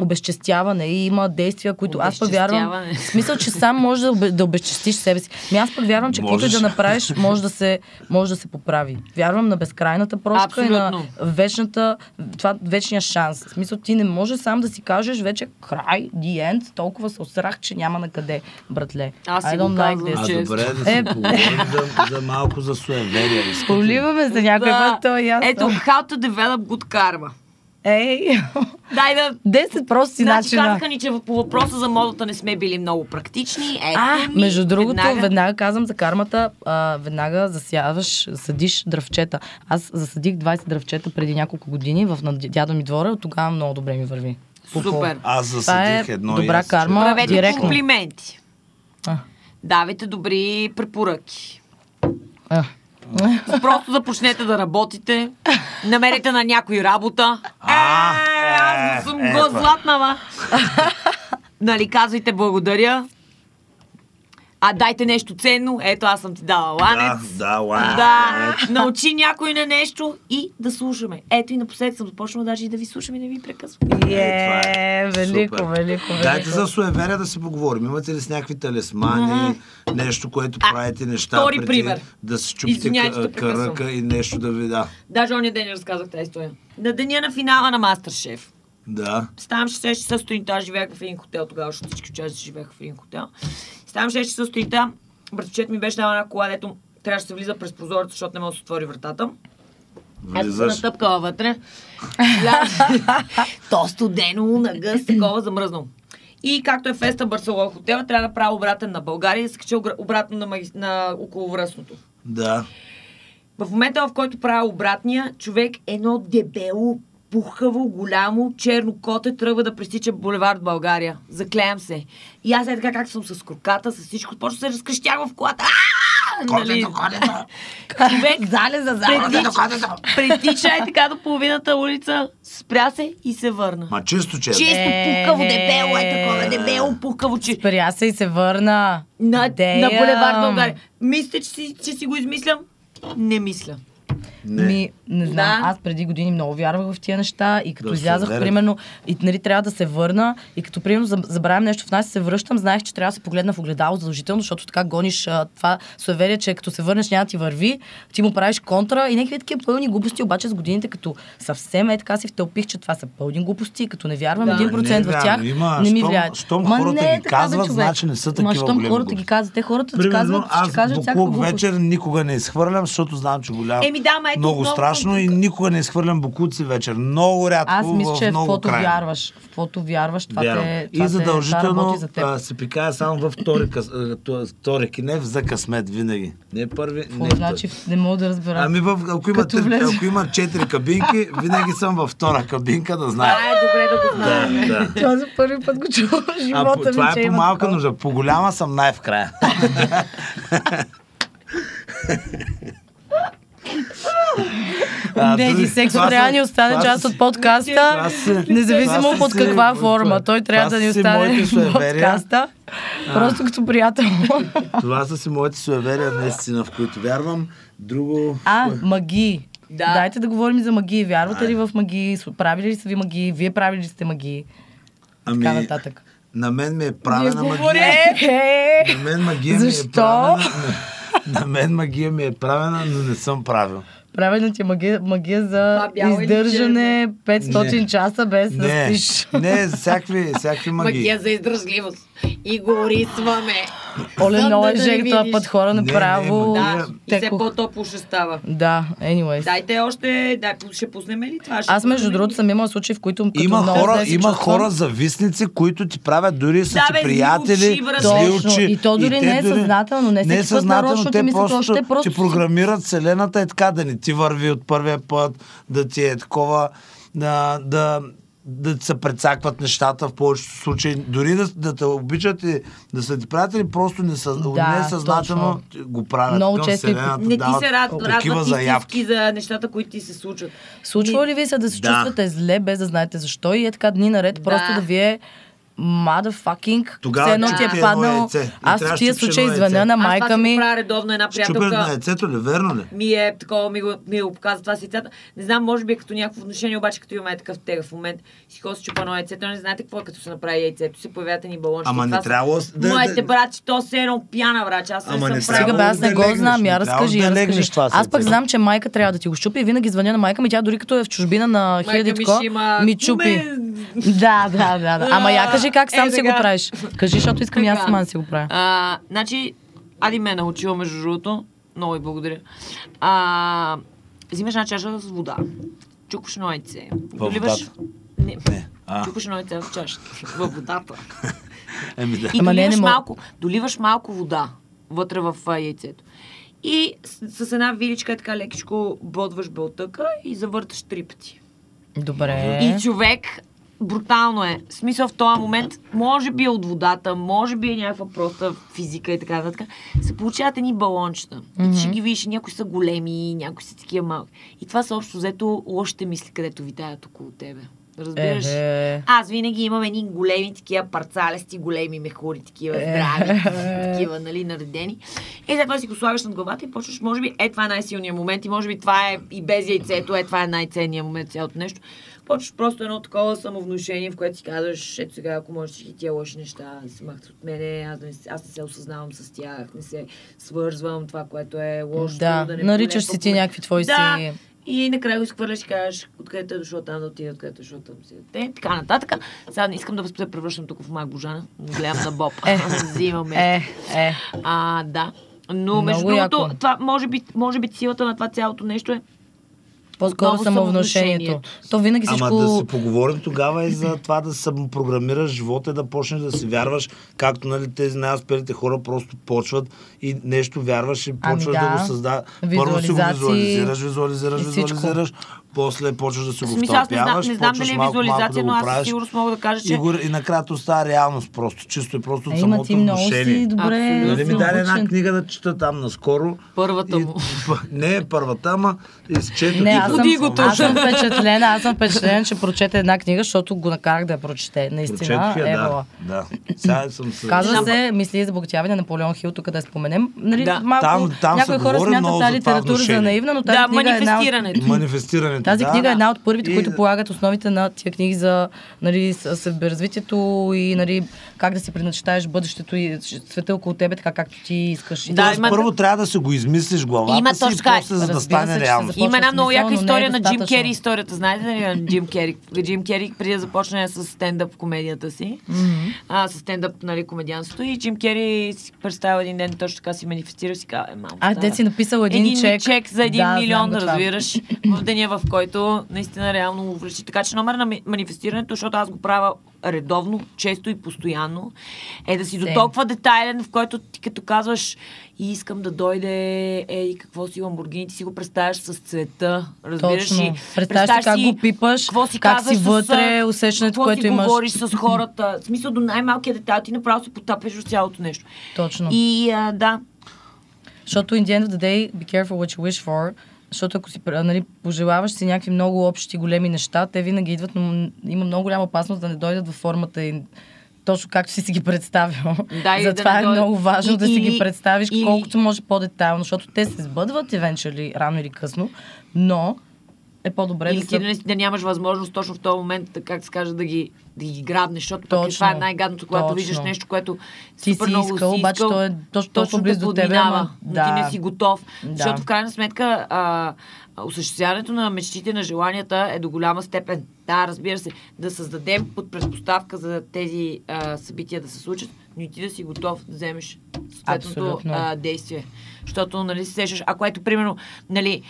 обезчестяване и има действия, които аз пък вярвам. В смисъл, че сам можеш да, обе, да обезчестиш себе си. Ми аз пък вярвам, че каквото и да направиш, може да, се, може да се поправи. Вярвам на безкрайната прошка и на вечната, това, вечния шанс. В смисъл, ти не можеш сам да си кажеш вече край, the end, толкова се осрах, че няма на къде, братле. Аз си го казвам, like че... А добре, да се поговорим за, за малко за суеверие. Поливаме за някой път, то е ясно. Ето, how to develop good karma. Ей, дай да... десет прости значи, начина. Казаха ни, че по въпроса за модата не сме били много практични. Е, а, ми, между другото, веднага... веднага казвам за кармата, а, веднага засяваш, съдиш дръвчета. Аз засадих двайсет дръвчета преди няколко години в дядо ми двора, от тогава много добре ми върви. Супер. Попо. Аз засадих е едно добра ясче. Карма. Правете комплименти. А. Давайте добри препоръки. А. Просто започнете да работите, намерите на някой работа. А, е, аз съм е, го златна, ма. Нали, казвайте благодаря. А дайте нещо ценно. Ето, аз съм ти дала ланец. Да, да, ланец. Да, научи някой на нещо и да слушаме. Ето и напоследък съм започнала даже и да ви слушам и да ви прекъсвам. Е, велико, велико, велико. Дайте за суеверия да си поговорим. Имате ли с някакви талисмани, mm-hmm. нещо, което а, правите неща втори преди пример. Да се чупите к- кръка и нещо да ви да. Даже оня ден разказах тази история. На деня на финала на MasterChef. Да. Ставам шест часа сутринта, аз живеех в един хотел тогава, защото всички участници живееха в един хотел. Ставам шест часа сутринта, братовчет ми беше дал една кола, дето трябваше да се влиза през прозореца, защото не мога да се отвори вратата. Аз съм натъпкала вътре. То студено, нагъс, такова замръзнал. И както е феста Барселона хотела, трябва да правя обратен на България и да се кача обратно на, маги... на околовръстното. Да. В момента, в който правя обратния, човек едно дебело, пухаво, голямо, черно коте тръгва да пресича булевард България. Заклеям се. И аз е така, както съм с кроката, с всичко, почва се разкрещях в колата. нали, човек залеза, залеза, претича е така до половината улица, спря се и се върна. Ма чисто че. Чисто пукаво, дебело е такова, дебело пукаво. Спря се и се върна. На булевард България. Мислите, че си го измислям? Не мисля. Не. Ми, не знам, да. Аз преди години много вярвах в тия неща и като да излязах, примерно, и нали, трябва да се върна и като примерно забравям нещо в нас и се връщам, знаех, че трябва да се погледна в огледало задължително, защото така гониш а, това суеверие, че като се върнеш няма ти върви, ти му правиш контра и някакви такива пълни глупости, обаче с годините като съвсем е така си втълпих, че това са пълни глупости, като не вярвам да. един процент не, в тях, има, не ми влияе. Щом хората не, ги казват, човек. Значи не са такива големи глупости. Хората ги казват, те хората примерно, казват, аз казват всякакво вечер никога не изхвърлям, защото знам, че голям. Да, ето, много страшно към... и никога не изхвърлям бокуци вечер. Много рядко. Аз мисля, че в каквото вярваш. В каквото вярваш, това Вярвам. те това И задължително те, за а, се пикае само във втори, втори кинев за късмет винаги. Не първи, Фу, не значи, не мога да разбера. Ами в, ако, има три, ако има четири кабинки, винаги съм във втора кабинка, да знае. А, е, добре да го знаем. Да, да. Това за първи път го чувам в живота ми. Това е по малка нужда. По голяма съм най-вкрая. Не, секс трябва да ни остане част от подкаста, независимо под каква форма. Той трябва да ни остане в подкаста. Просто като приятел. Това са си моите суеверия наистина, в които вярвам. Друго... А, магии. Дайте да говорим за магии. Вярвате ли в магии? Правили ли са ви магии? Вие правили ли сте магии? Така нататък. На мен ми е правена магия. На мен магия ми е правена. На мен магия ми е правена, но не съм правил. Правилно ти е магия, магия за издържане петстотин не. часа без не. да спиш. Не, за всякакви, всякакви магии. Магия за издържливост. И го рисваме. Оле, много е жег този път, хора направо. Не, не, да, и все по-топло ще става. Да, anyways. Дайте още, да, ще пуснем ли това? Аз между другото съм имала случаи, в които... Има хора, има хора завистници, които ти правят дори са ти приятели, зли очи. И то дори не е съзнателно. Не е съзнателно, те просто ти програмират вселената е така да не ти върви от първия път, да ти е такова, да... да да се прецакват нещата в повечето случаи. Дори да, да те обичат и да са ти приятели, просто несъзнателно да, не го правят. Много често не ти се радват истински за нещата, които ти се случват. Случва ли ви се да се да. чувствате зле, без да знаете защо и е така дни наред, да. просто да ви е motherfucking, все едно ти е паднал. Аз в тия случай звъня на майка ми. Аз това си правя редовно една приятелка. Щупеш на яйцето ли, верно ли? Ми е такова, ми го, ми го показва това с яйцата. Не знам, може би е като някакво отношение, обаче като имаме такъв тега в момент. Си ходи с чупано яйцето, не знаете какво е като се направи яйцето. Си появяват ни балончета. Ама не трябва да... Моите брати, то се едно пияна врач. Аз съм правил. Сега бе, аз не го знам, я разкажи. Аз пък знам, че майка трябва да ти го щупи и винаги звъня на майка ми. Тя дори като е в чужбина на хиляди ми чупи. Да, да, да. Ама я кажи как сам е, си го правиш. Кажи, защото искам и аз сама си го правя. А, значи, Ади ме е научила между другото. Много ви благодаря. А, взимаш една чаша с вода. Чукваш едно яйце. Доливаш... Не, не. Чукваш едно яйце в чашата. Във водата. Еми, да. И доливаш, не, малко, доливаш малко вода вътре в яйцето. И с, с една виличка така лекичко бодваш белтъка и завърташ три пъти. Добре. И човек... Брутално е. В смисъл в този момент, може би е от водата, може би е някаква проста физика и така нататък. Се получават едни балончета. Mm-hmm. И ти ще ги видиш, някои са големи, някои са такива малки. И това са общо взето лошите мисли, където витаят около тебе. Разбираш? Е-е. Аз винаги имам едни големи такива парцалести, големи мехури, такива здрави, такива, нали, наредени. Е, след това си го слагаш над главата и почваш, може би, е това е най-силният момент и може би това е и без яйцето, е това е най-ценният момент, цялото нещо. Почваш просто едно такова самовнушение, в което си казваш, ето сега, ако можеш и тия лоши неща да се махат от мене, аз не, аз не се осъзнавам с тях, не се свързвам това, което е лошо. Да, да не наричаш си ти някакви твои си... Да. И накрая го изхвърляш и кажеш, откъдето е дошло там да отиде, откъдето е дошло там си дете. Така нататък. Сега не искам да се превръщам тук в Маг Божана. Гледам на Боб. Взимаме. Е, е. А, да. Но много между другото, това, може би, може би силата на това цялото нещо е По-скоро самовношението. То винаги всичко... Ама да си поговорим тогава и за това да самопрограмираш живота и да почнеш да си вярваш, както нали, тези най-успелите хора просто почват и нещо вярваш и почваш ами да. да го създаваш. Първо си го визуализираш, визуализираш, визуализираш. После почваш да се го втълпяваш, не знам дали е визуализация, но аз със сигурност мога да кажа, че... И, го, и накрая остава реалност просто, чисто и просто от самото отношение. Добре, да ми даде една книга да чета там наскоро. Първата му. И, не е първата, ама изчето. Не, аз съм, аз съм впечатлена, аз съм впечатлена, че прочете една книга, защото го накарах да я прочете. Наистина е вала. Да, да. Съм съ... Казва се, мисли за богатяване на Наполеон Хил, тук да споменем. Нали, да. Малко, там, там някои хора смятат тази литература за наивна, но тази книга е една... Тази да, книга е една от първите, и... които полагат основите на тия книги за нали, себеразвитието и нали, как да си предначитаеш бъдещето и света около тебе, така както ти искаш. Да, да, има... Първо трябва да се го измислиш главата има си и после, за да стане реално. Има една много яка история е на Джим Кери. Историята, знаете ли на Джим Кери? Джим Кери преди да започне с стендъп комедията си, mm-hmm. а, с стендъп нали, комедианството и Джим Кери си представя един ден, точно така си манифестира и си казва, е малко. А, те си написал един, един чек. чек за един да, милион, разбираш, в деня, в който наистина реално го връщи. Така че номер на манифестирането, защото аз го правя редовно, често и постоянно, е да си до толкова детайлен, в който ти като казваш и искам да дойде е, какво си Ламборгини, ти си го представяш с цвета, разбираш ли? Представяш как го пипаш, какво си как казваш, си вътре, усещането, което имаш. Какво си говориш с хората, в смисъл до най-малкия детайл, ти направо се потапяш в цялото нещо. Точно. И а, да. Защото in the end of the day, be careful what you wish for. Защото ако си нали, пожелаваш си някакви много общи големи неща, те винаги идват, но има много голяма опасност да не дойдат във формата и точно както си си ги представил. Да, затова да е много важно и, да си ги представиш и, колкото може по-детайлно, защото те се сбъдват евентуали рано или късно, но е по-добре или да... Или ти да нямаш възможност точно в този момент, как се каже, да ги, да ги грабнеш, защото точно, това е най-гадното, когато виждаш нещо, което ти си много искал, си обаче то е точно, точно близо до тебе, ама... Да. Ти не си готов, да. Защото в крайна сметка а, осъществяването на мечтите, на желанията е до голяма степен. Да, разбира се, да създадем под предпоставка за тези а, събития да се случат, но и ти да си готов да вземеш съответното а, действие. Защото, нали, се сещаш, ако ето, примерно, нали...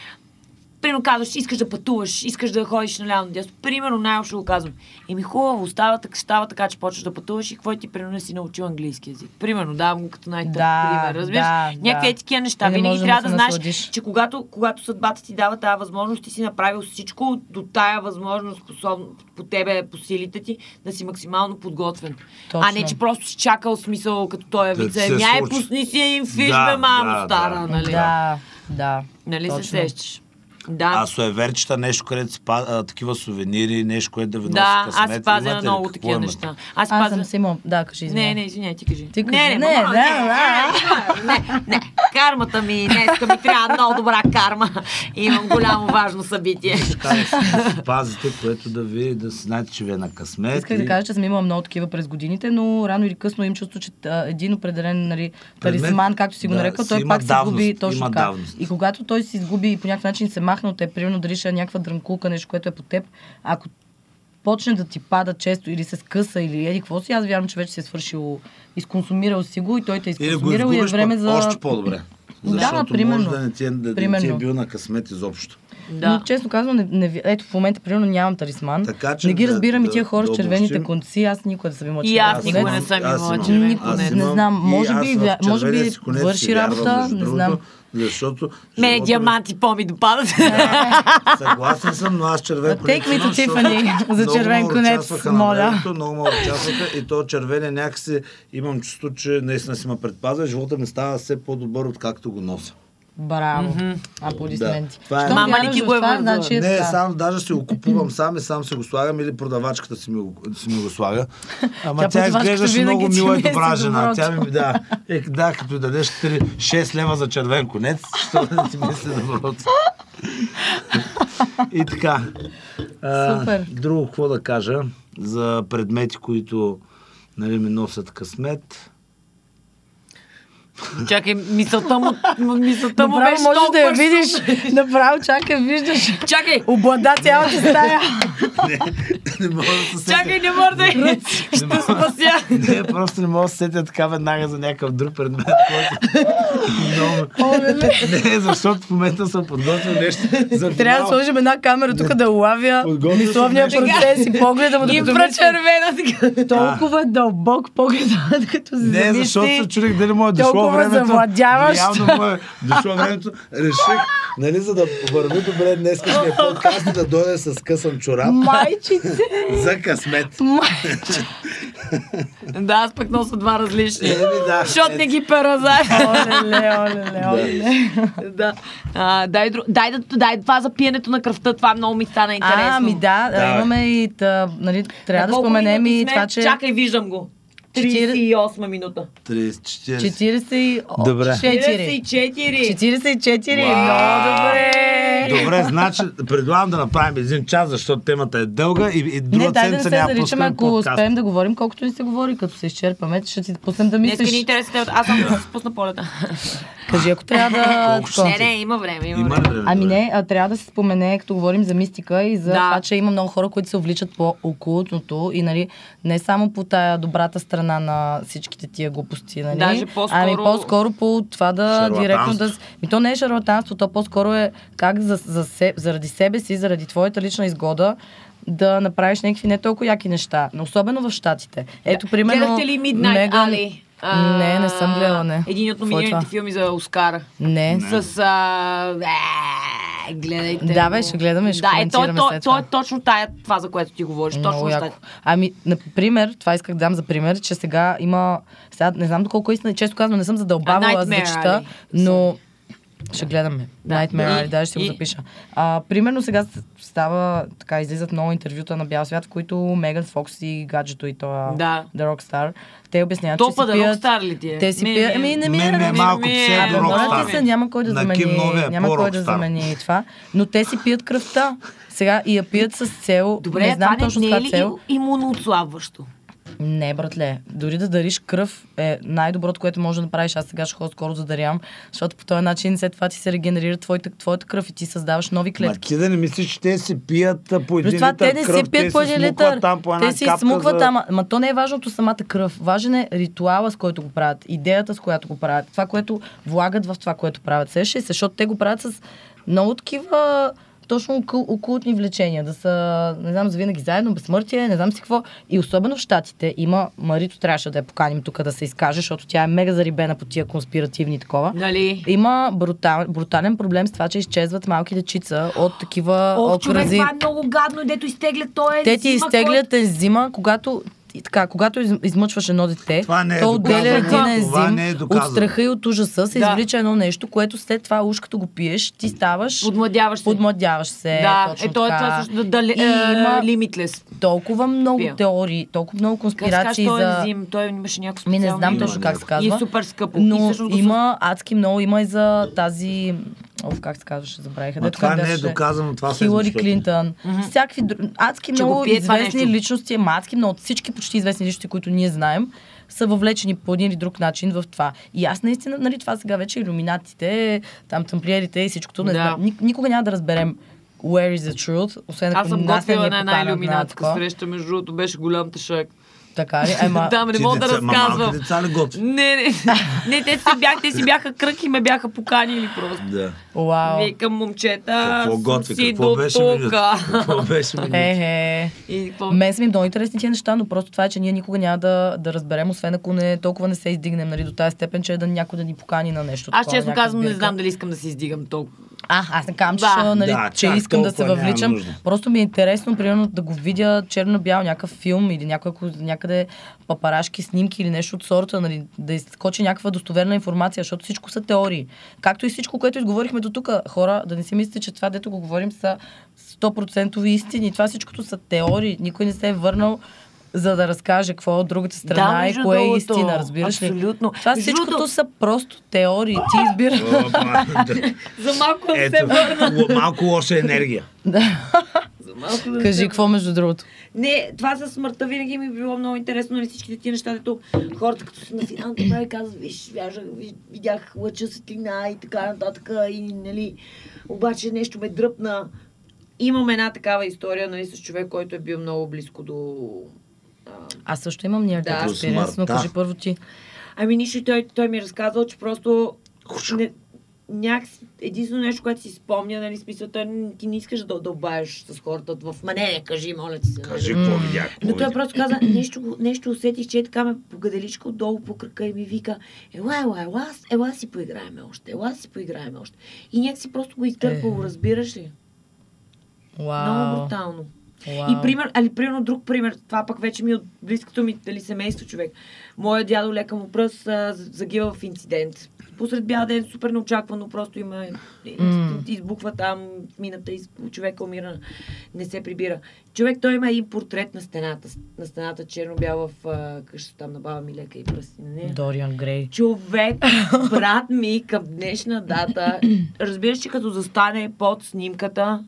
Примерно казваш, искаш да пътуваш, искаш да ходиш наляво надясно. Примерно най-общо го казвам. Еми хубаво, става, става така, че почваш да пътуваш и какво ти примерно не си научил английски язик. Примерно, давам го като най-тъп да, пример. Разбираш? Да, някакви да. Такива неща. Не винаги трябва да, да знаеш, че когато, когато съдбата ти дава тази възможност, ти си направил всичко до тая възможност, способно, по тебе, по силите ти, да си максимално подготвен. Точно. А не, че просто си чакал смисъл, като той вид заемя и пусни си един фиш, да, бе, мамо, да, стара, да, нали? Да, да. Нали точно. Се сещаш? Да. А суеверчета, нещо, където си пазя, такива сувенири, нещо, което да ви носи късмет. Да, аз си пазя много такива неща. Аз пазя... Аз съм си имал... Да, кажи, извиня. Не, не, извиня, ти кажи. Ти кажи. Не, не, не, не, не, кармата ми, днеска ми трябва много добра карма. Имам голямо важно събитие. Пазите, което да ви, да си знаете, че ви е на късмет. Исках да кажа, че съм имала много такива през годините, но рано или късно им чувство, че един определен, нали, талисман, както си го нарекал, той пак се губи точно така. И когато той се изгуби и по някакъв начин се махна от теб, примерно дали ще е някаква дрънкулка, нещо, което е по теб, ако почне да ти пада често или се скъса или еди какво си, аз вярвам, че вече си е свършил, изконсумирал си го и той те изконсумирал и е време за... Още по-добре. Защото да, може да не ти е, да не ти е бил на късмет изобщо. Да. Но честно казвам, не, не, ето в момента примерно нямам талисман. Така, не ги да, разбирам да, и тия хора да, с червените да конци, аз никога да съм имала червен. И аз никога не съм имала червен. Никога не знам, може би, може би върши работа, не знам. Защото... Мене диаманти ми... по-ми допадат. Съгласен съм, но аз червен конец. Take me to Tiffany за червен конец. Моля. Много малко участваха и то червене някакси имам чувство, че наистина си ме предпазва. Живота ми става все по-добър, откакто го нося. Браво. Mm-hmm. Аплодисменти. Да. Е... Мама ли ти го е вързала? Не, сам, даже си го купувам сам и сам си го слагам или продавачката си ми го, си ми го слага. Ама тя изглеждаше много мила и добра жена. Тя ми да, е, да, като дадеш шест лева за червен конец, що да ти мисли доброто. И така. А, супер. Друго, какво да кажа за предмети, които нали, ми носят късмет. Чакай, мисълта му, мисълта му беше толкова... Направо можеш да я видиш. Направо, чакай, виждаш. Чакай! Облада цялата стая. Не, не мога да се сетя. Чакай, не мога да я... Ще спася. Не, просто не мога да се сетя така веднага за някакъв друг предмет, който... Не, защото в момента съм подготвил нещо за финал. Трябва да сложим една камера тук да улавя мисловния процес и погледа му да подумиш. Толкова дълбок поглед, като се замисли. Не, защото се чудих дали му е дошло времето. Явно му е дошло времето. Реших, нали, за да върви добре днескашния подкаст, да дойде с късан чорап. Майчици! За късмет. Майчици! Да, аз пък носа два различни. Защото не ги пера заедно. Дай това за пиенето на кръвта, това много ми стана интересно. А, ми да, да, имаме и тъ, нали, трябва да споменем и това, че... Чакай, виждам го. тридесет и осма минута. четиридесет и четири. четиридесет и четири. Много добре. Добре, значи предлагам да направим един час, защото темата е дълга и, и друга ценца няма пускам подкаст. Не, дай да се заричаме, ако успеем да говорим, колкото ни се говори, като се изчерпаме, ще ти пуснем да мислиш. Днеска ни интересите, аз съм да се спусна полета. Кажи, ако трябва да... Не, не, има време. Има има време. време. Ами не, а, трябва да се спомене, като говорим за мистика и за да. Това, че има много хора, които се увличат по окултното и нали, не само по тая добрата страна на всичките тия глупости. Нали? Даже по-скоро... Ами по-скоро по това да директно да... Ми то не е шарлатанство, то по-скоро е как за, за се, заради себе си, заради твоята лична изгода да направиш някакви не толкова яки неща. Особено в щатите. Ето, да. Примерно... Гледахте ли Midnight Alley? Меган... А, не, не съм гледала, не. Един от номинираните филми за Оскара. Не. не. С... А... Е, гледайте. Да, бе, ще гледаме, ще да, коментираме е, то, след това. Да, е точно тая, това, за което ти говориш. Много точно яко. Ами, например, това исках да дам за пример, че сега има... Сега не знам доколко истина, често казвам, не съм задълбавала за да чета, но... Ще гледаме. Да. Nightmare, и, даже ще го запиша. А, примерно сега става, така излизат много интервюта на бял свят, в които Меган Фокс и гаджето и това, да. The Rockstar, те обясняват, Топа че си пият... Топа да Rockstar ли ти е? Те си ми, пият... Еми, не ми е да малко псевдо Rockstar. Няма кой да замени, няма кой да замени това. Но те си пият кръвта. Сега и я пият с цел. Добре, не знам точно с тази цел. Добре, имуноотслабващо? Не, братле, дори да дариш кръв е най-доброто, което можеш да направиш. Аз сега ще ходя скоро да дарям, защото по този начин след това ти се регенерира твоята, твоята кръв и ти създаваш нови клетки. Ма ти да не мислиш, че те си пият по един литър кръв, те си пият по един литър, те си смукват, ама за... то не е важното самата кръв, важен е ритуала, с който го правят, идеята, с която го правят, това, което влагат в това, което правят. Сеше, защото те го правят с много такива... Точно окултни влечения, да са, не знам, завинаги заедно, безсмъртие, не знам си какво. И особено в щатите има, Марито трябваше да я поканим тук да се изкаже, защото тя е мега зарибена по тия конспиративни такова. Нали? Има брутал, брутален проблем с това, че изчезват малки дечица от такива окрази. О, човек, това е много гадно, дето изтеглят този ензима. Те ти изтеглят ензима, когато... И така, когато измъчваш едно дете, е то отделя един ензим е от страха и от ужаса, се да. Извлича едно нещо, което след това уж като го пиеш, ти ставаш... Подмладяваш се. Подмладяваш се, да. Точно е, то е така. Това също, да, и има лимитлес. Толкова много Пия. Теории, толкова много конспирации за... Как скаш ензим? Той имаше някакво специално... Ми не знам точно как се казва. И е супер скъпо. Но и има адски много, има и за тази... Оф, как се казваше, ще забравиха. Дето това не е доказано, това се е Хилари Клинтън. Mm-hmm. Всякакви адски че много известни личности, ама адски много от всички почти известни личности, които ние знаем, са въвлечени по един или друг начин в това. И аз наистина, нали, това сега вече илюминатите, там тамплиерите и всичкото, не да. Знам. Никога няма да разберем where is the truth, освен ако нас не е поканат на една илюминатска среща, между другото беше голям тъшак. Така ли? Ама... Да, не мога да разказвам. Не, не, не, те си, бях, те си бяха кръг и ме бяха поканили просто. Да. Уау. Викам, момчета, съм си до тука. Какво беше минуто? Мен са ми много интересни тия неща, но просто това е, че ние никога няма да, да разберем, освен ако не, толкова не се издигнем, нали, до тази степен, че да някой да ни покани на нещо. Аз честно казвам, не знам дали искам да се издигам толкова. А, аз не казвам, да. Нали, да, че искам да се въвличам. Просто ми е интересно, примерно, да го видя черно-бял някакъв филм или някой, някъде папарашки, снимки или нещо от сорта, нали, да изскочи някаква достоверна информация, защото всичко са теории. Както и всичко, което изговорихме до тук, хора, да не си мислите, че това, дето го говорим, са сто процента истини. Това всичкото са теории. Никой не се е върнал за да разкаже какво е от другата страна да, и кое е истина, разбираш абсолютно. Ли? Това между всичкото до... са просто теории. Ти избираш. За малко да се върна. Малко лоша енергия. малко да... Кажи, какво между другото? Не, това със смъртта винаги ми е било много интересно, нали, всичките тия неща, дето хората като са на финал, това и казват, виж, вяжах, виж, видях лъча светлина и така нататък, и нали, обаче нещо ме дръпна. Имам една такава история, нали, с човек, който е бил много близко до... А... Аз също имам някакъв да, експеримент, но кажи първо ти. Ами нищо, той, той ми е разказал, че просто... Не, някакси, единствено нещо, което си спомня, нали, смисъл, той, ти не искаш да дълбаеш с хората в мене, кажи, моля ти се. Кажи, нали. Какво видях. Но той просто каза, нещо, нещо усетих, че е така ме погаделичка отдолу по кръка и ми вика, ела, ела, ела, ела си поиграеме още, ела си поиграеме още. И някакси просто го изтърпало, е. Разбираш ли? Wow. Много брутално. Wow. И пример, али примерно друг пример, това пък вече ми от близкото ми, дали семейство човек. Моя дядо, лека му пръст, загива в инцидент. Посред бял ден, супер неочаквано, просто има mm. избухва там, мината и човека умира, не се прибира. Човек, той има един портрет на стената, на стената черно-бял в а, къща там на баба ми, лека и пръст. Дориан Грей. Човек, брат ми, към днешна дата, разбираш, че като застане под снимката,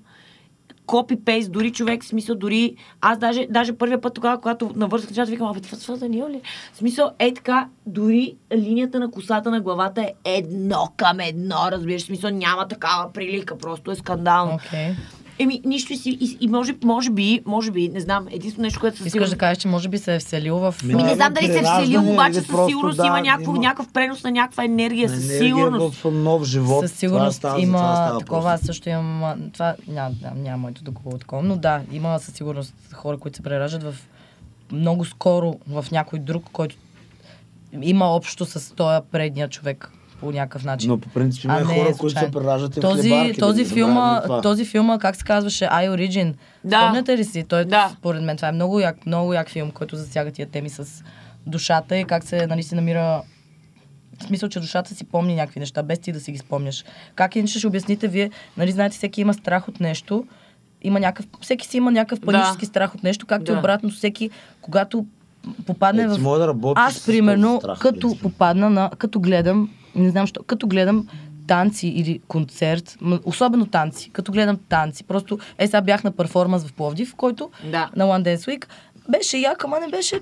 копи-пейст, дори човек, в смисъл, дори... Аз даже, даже първия път тогава, когато навързах нещата, викам, абе, това това за Нио ли? В смисъл, е така, дори линията на косата на главата е едно към едно, разбираш, в смисъл, няма такава прилика, просто е скандално. Okay. Еми, нищо си, и, и може, може би, може би, не знам, единствено нещо, което със сигурност... Искаш да кажеш, че може би се е вселил в... Ами не знам дали се е вселил, обаче със сигурност да, има някакъв, има... някакъв пренос на някаква енергия, със сигурност. Енергия в нов живот. Със сигурност става, има такова, аз също имам... Това няма, няма ето такова, такова, но да, има със сигурност хора, които се прераждат в... Много скоро в някой друг, който има общо с този предния човек. По някакъв начин. Но по принцип има е хора, е които се прераждат и този, в хлебарки. Този, да филма, този филма, как се казваше, I Origin. Да. Помняте ли си? Той, да. Според мен това е много як, много як филм, който засяга тия теми с душата и как се, нали, си намира... В смисъл, че душата си помни някакви неща, без ти да си ги спомняш. Как иначе ще обясните вие, нали, знаете, всеки има страх от нещо, има някакъв, всеки си има някакъв панически да. страх от нещо, както да. и обратно всеки, когато попадне е, в... Да, аз, примерно, страх, като принцип. попадна на... Като гледам... Не знам що. Като гледам танци или концерт, особено танци, като гледам танци, просто е сега бях на перформанс в Пловдив, който да. на One Dance Week беше як, ама не беше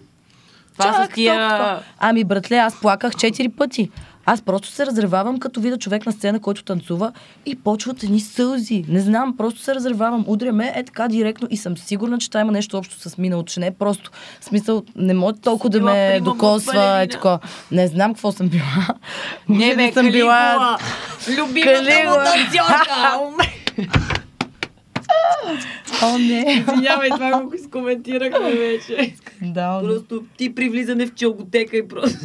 чак, тия... Ами братле, аз плаках четири пъти. Аз просто се разревавам, като видя човек на сцена, който танцува и почват едни сълзи. Не знам, просто се разревавам. Удря ме е така директно и съм сигурна, че това има нещо общо с миналото, че не е просто. В смисъл, не може толкова да ме докосва. Е така. Не знам какво съм била. Не, не съм била. Любимата му танцорка! О, не. Извинявай, това го изкоментирахме вече. Да, просто ти при влизане в челготека и просто...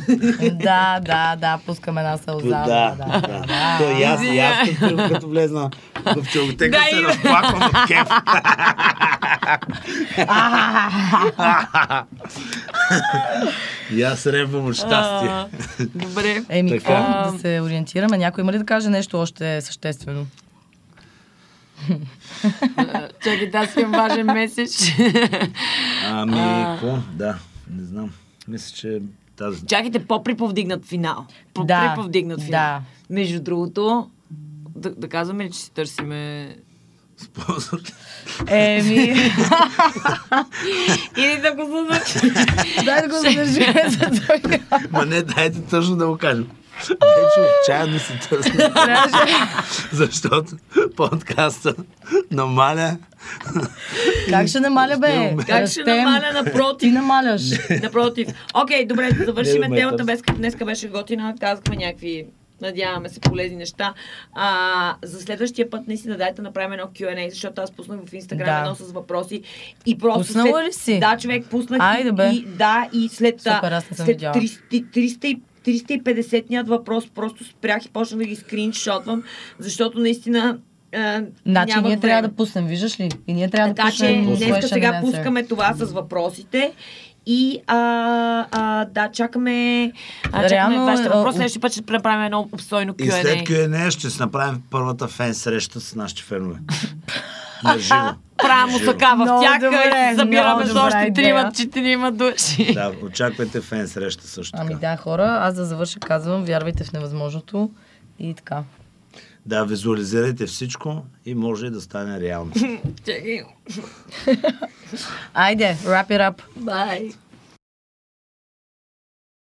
Да, да, да, пускаме една сълза. Да, да, да. То и аз, и аз като влезна в челготека се разплаквам от кеф. И аз ревам от щастие. Добре. Еми, какво да се ориентираме? Някой има ли да каже нещо още съществено? Чакай, да си имам важен меседж. Ами, какво? Да, не знам. Мисля, че тази... Чакайте, по-приповдигнат финал. По-приповдигнат да, финал. Да. Между другото, да, да казваме ли, че си търсиме... Спонсор? Еми... Или да го задържи. Дай да го задържи. Ма не, дайте точно да го кажем. Вече отчаянно се търсим. Защото подкаста намаля. Как ще намаля, бе? Как ще намаля, напротив? Ти намаляш. Напротив. Окей, добре, да завършиме темата. Днеска беше готина. Казахме някакви, надяваме се, полезни неща. А, за следващия път наистина дайте да направим едно кю енд ей, защото аз пуснах в Инстаграм да. едно с въпроси. И просто пуснала ли си? Да, човек, пуснах. Айде, бе. И, да, и след, супер, след триста и петдесет триста и петдесетният въпрос просто спрях и почнах да ги скриншотвам, защото наистина е, значи ние трябва да пуснем, виждаш ли? И ние трябва така, да пуснем. Така че днеска сега пускаме това с въпросите и а, а, да, чакаме, а, чакаме вашите въпроси. Следващия път ще направим едно обстойно кю енд ей. И след кю енд ей ще си направим първата фен среща с нашите фенове. На живо. Право така в тях и забираме с още трима-четирима души. Да, очаквайте фен среща също така. Ами да, хора, аз да завърша казвам, вярвайте в невъзможното и така. Да, визуализирайте всичко и може да стане реално. Айде, wrap it up. Bye.